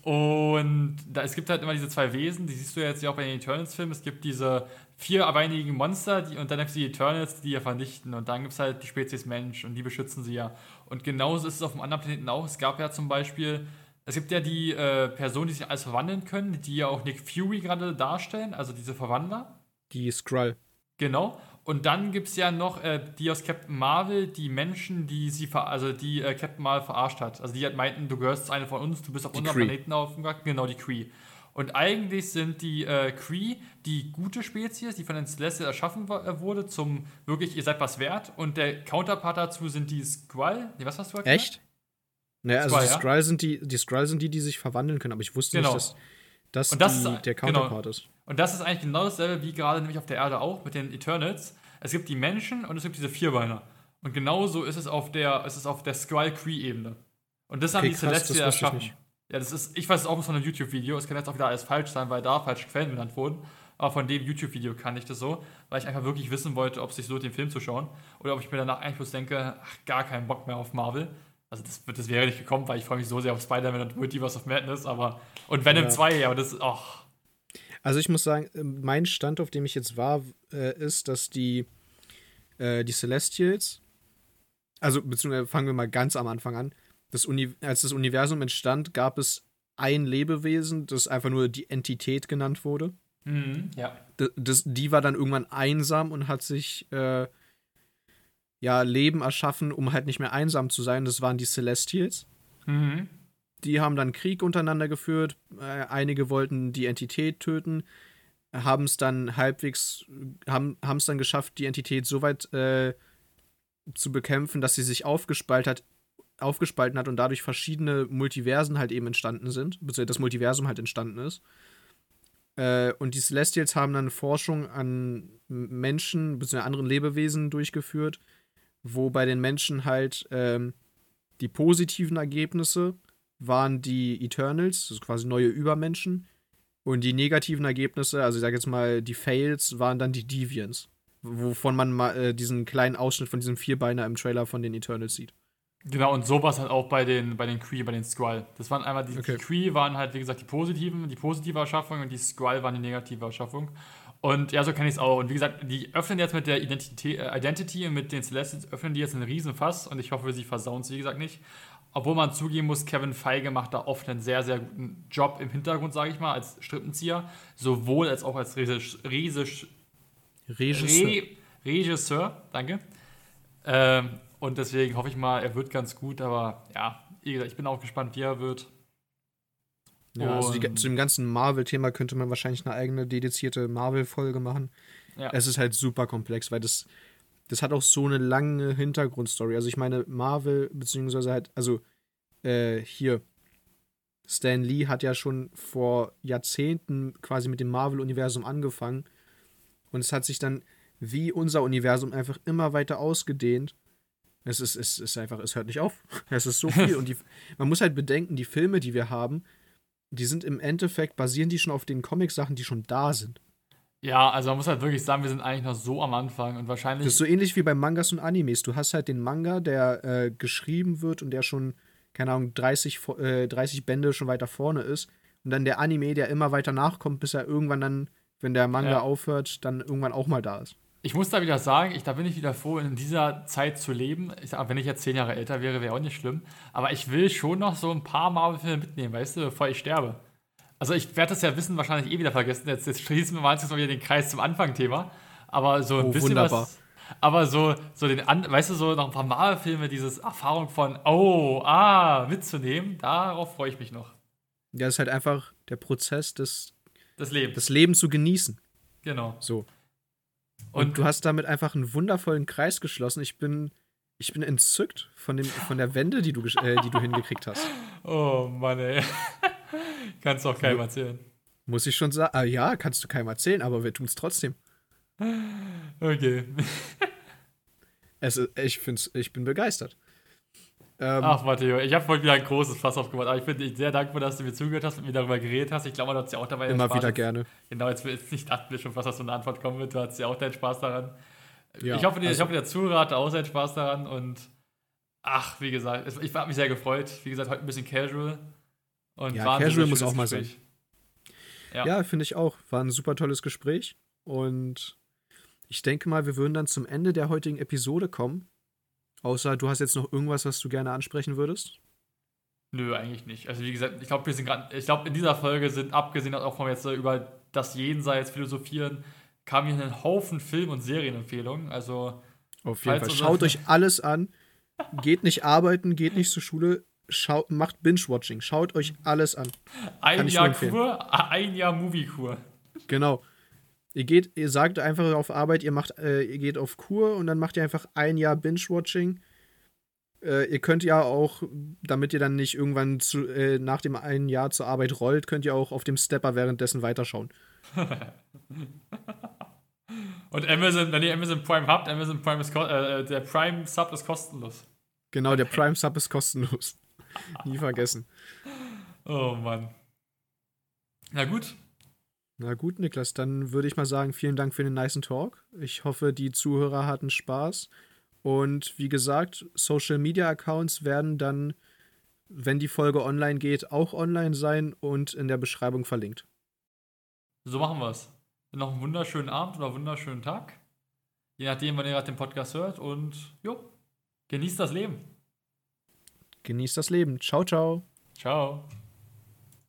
und da, es gibt halt immer diese zwei Wesen, die siehst du ja jetzt ja auch bei den Eternals-Filmen, es gibt diese vierbeinigen Monster die, und dann gibt es die Eternals, die ja vernichten und dann gibt es halt die Spezies Mensch und die beschützen sie ja. Und genauso ist es auf dem anderen Planeten auch, es gab ja zum Beispiel, es gibt ja die äh, Personen, die sich alles verwandeln können, die ja auch Nick Fury gerade darstellen, also diese Verwandler. Die Skrull. Genau. Und dann gibt es ja noch äh, die aus Captain Marvel, die Menschen, die sie ver- also die äh, Captain Marvel verarscht hat. Also die halt meinten, du gehörst zu einer von uns, du bist auf unserem Planeten aufgegangen. Genau, die Kree. Und eigentlich sind die äh, Kree die gute Spezies, die von den Celestials erschaffen war, wurde, zum wirklich, ihr seid was wert. Und der Counterpart dazu sind die Skrull. Nee, was hast du gesagt? Echt? Naja, Skrull, also die Skrull, ja? sind die, die Skrull sind die, die sich verwandeln können. Aber ich wusste genau. nicht, dass... Dass das die, der Counterpart genau. ist. Und das ist eigentlich genau dasselbe wie gerade nämlich auf der Erde auch mit den Eternals. Es gibt die Menschen und es gibt diese Vierbeiner. Und genauso ist es auf der, ist es auf der Skrull-Kree-Ebene. Und das okay, haben die Celestials erschaffen. Ich, ja, das ist, ich weiß es auch nur von einem YouTube-Video. Es kann jetzt auch wieder alles falsch sein, weil da falsche Quellen benannt wurden. Aber von dem YouTube-Video kannte ich das so, weil ich einfach wirklich wissen wollte, ob es sich lohnt, den Film zu schauen. Oder ob ich mir danach eigentlich bloß denke, ach, gar keinen Bock mehr auf Marvel. Also das, das wäre nicht gekommen, weil ich freue mich so sehr auf Spider-Man und Multiverse of Madness. aber Und Venom ja. zwei, ja, aber das ist, ach. Also ich muss sagen, mein Stand, auf dem ich jetzt war, ist, dass die, die Celestials, also beziehungsweise fangen wir mal ganz am Anfang an, das Uni- als das Universum entstand, gab es ein Lebewesen, das einfach nur die Entität genannt wurde. Mhm, ja. Das, das, die war dann irgendwann einsam und hat sich äh, ja, Leben erschaffen, um halt nicht mehr einsam zu sein. Das waren die Celestials. Mhm. Die haben dann Krieg untereinander geführt. Äh, einige wollten die Entität töten, haben es dann halbwegs, haben es dann geschafft, die Entität so weit äh, zu bekämpfen, dass sie sich aufgespalten hat, aufgespalten hat und dadurch verschiedene Multiversen halt eben entstanden sind, beziehungsweise das Multiversum halt entstanden ist. Äh, und die Celestials haben dann Forschung an Menschen bzw. anderen Lebewesen durchgeführt, wo bei den Menschen halt ähm, die positiven Ergebnisse waren die Eternals, also quasi neue Übermenschen, und die negativen Ergebnisse, also ich sag jetzt mal die Fails, waren dann die Deviants, wovon man mal äh, diesen kleinen Ausschnitt von diesem Vierbeiner im Trailer von den Eternals sieht. Genau, und sowas halt auch bei den, bei den Kree, bei den Skrull. Das waren einmal die, okay. die Kree waren halt, wie gesagt, die positiven, die positive Erschaffung, und die Skrull waren die negative Erschaffung. Und ja, so kenne ich es auch. Und wie gesagt, die öffnen jetzt mit der Identity, äh, Identity mit den Celestials, öffnen die jetzt einen Riesenfass, und ich hoffe, sie versauen es, wie gesagt, nicht. Obwohl man zugeben muss, Kevin Feige macht da oft einen sehr, sehr guten Job im Hintergrund, sage ich mal, als Strippenzieher, sowohl als auch als Regis, Regis, Regisseur. Re, Regisseur, danke. Ähm, Und deswegen hoffe ich mal, er wird ganz gut, aber ja, wie gesagt, ich bin auch gespannt, wie er wird. Ja, also die, zu dem ganzen Marvel-Thema könnte man wahrscheinlich eine eigene dedizierte Marvel-Folge machen. Ja. Es ist halt super komplex, weil das, das hat auch so eine lange Hintergrundstory. Also ich meine, Marvel, beziehungsweise halt, also äh, hier, Stan Lee hat ja schon vor Jahrzehnten quasi mit dem Marvel-Universum angefangen. Und es hat sich dann, wie unser Universum, einfach immer weiter ausgedehnt. Es ist, es ist einfach, es hört nicht auf. Es ist so viel. Und die, man muss halt bedenken, die Filme, die wir haben, die sind im Endeffekt, basieren die schon auf den Comic-Sachen, die schon da sind. Ja, also man muss halt wirklich sagen, wir sind eigentlich noch so am Anfang. Und wahrscheinlich. Das ist so ähnlich wie bei Mangas und Animes. Du hast halt den Manga, der äh, geschrieben wird und der schon, keine Ahnung, dreißig, äh, dreißig Bände schon weiter vorne ist. Und dann der Anime, der immer weiter nachkommt, bis er irgendwann dann, wenn der Manga ja. aufhört, dann irgendwann auch mal da ist. Ich muss da wieder sagen, ich, da bin ich wieder froh, in dieser Zeit zu leben. Ich sag, wenn ich jetzt zehn Jahre älter wäre, wäre auch nicht schlimm. Aber ich will schon noch so ein paar Marvel-Filme mitnehmen, weißt du, bevor ich sterbe. Also ich werde das ja wissen, wahrscheinlich eh wieder vergessen. Jetzt, jetzt schließen wir mal wieder den Kreis zum Anfang-Thema. Aber so ein oh, bisschen wunderbar. was... Aber so, so den, weißt du, so noch ein paar Marvel-Filme, diese Erfahrung von, oh, ah, mitzunehmen, darauf freue ich mich noch. Ja, das ist halt einfach der Prozess, des, das Leben. das Leben zu genießen. Genau. So. Und, und du hast damit einfach einen wundervollen Kreis geschlossen. Ich bin, ich bin entzückt von, dem, von der Wende, die du, äh, die du hingekriegt hast. Oh Mann, ey. Kannst du auch keinem erzählen. Muss ich schon sagen. Ah, ja, kannst du keinem erzählen, aber wir tun es trotzdem. Okay. Es, ich, find's, ich bin begeistert. Ähm, Ach, Matteo, ich habe heute wieder ein großes Fass aufgemacht. Aber ich bin sehr dankbar, dass du mir zugehört hast und mir darüber geredet hast. Ich glaube, du hast ja auch dabei Immer wieder Spaß. gerne. Genau, jetzt will ich nicht schon fast, dass so eine Antwort kommen wird. Du hast ja auch deinen Spaß daran. Ja, ich hoffe, also, ich hoffe, der Zuhörer hatte auch seinen Spaß daran. Und ach, wie gesagt, ich habe mich sehr gefreut. Wie gesagt, heute ein bisschen casual. Und ja, casual muss auch mal sein. Ja, ja finde ich auch. War ein super tolles Gespräch. Und ich denke mal, wir würden dann zum Ende der heutigen Episode kommen. Außer du hast jetzt noch irgendwas, was du gerne ansprechen würdest? Nö, eigentlich nicht. Also wie gesagt, ich glaube, wir sind gerade, ich glaube, in dieser Folge sind, abgesehen auch von jetzt über das Jenseits philosophieren, kamen hier einen Haufen Film- und Serienempfehlungen. Also auf jeden Fall. Schaut euch alles an. Geht nicht arbeiten, geht nicht zur Schule. Schaut, macht Binge-Watching. Schaut euch alles an. Ein Jahr Kur, ein Jahr Movie-Kur. Genau. Ihr geht, ihr sagt einfach auf Arbeit, ihr macht, äh, ihr geht auf Kur und dann macht ihr einfach ein Jahr Binge-Watching. Äh, ihr könnt ja auch, damit ihr dann nicht irgendwann zu, äh, nach dem einen Jahr zur Arbeit rollt, könnt ihr auch auf dem Stepper währenddessen weiterschauen. Und Amazon, wenn ihr Amazon Prime habt, Amazon Prime ist ko- äh, der Prime Sub ist kostenlos. Genau, der Prime Sub ist kostenlos. Nie vergessen. Oh Mann. Na gut. Na gut, Niklas, dann würde ich mal sagen, vielen Dank für den nicen Talk. Ich hoffe, die Zuhörer hatten Spaß. Und wie gesagt, Social-Media-Accounts werden dann, wenn die Folge online geht, auch online sein und in der Beschreibung verlinkt. So machen wir es. Noch einen wunderschönen Abend oder wunderschönen Tag. Je nachdem, wann ihr gerade den Podcast hört. Und jo, genießt das Leben. Genießt das Leben. Ciao, ciao. Ciao.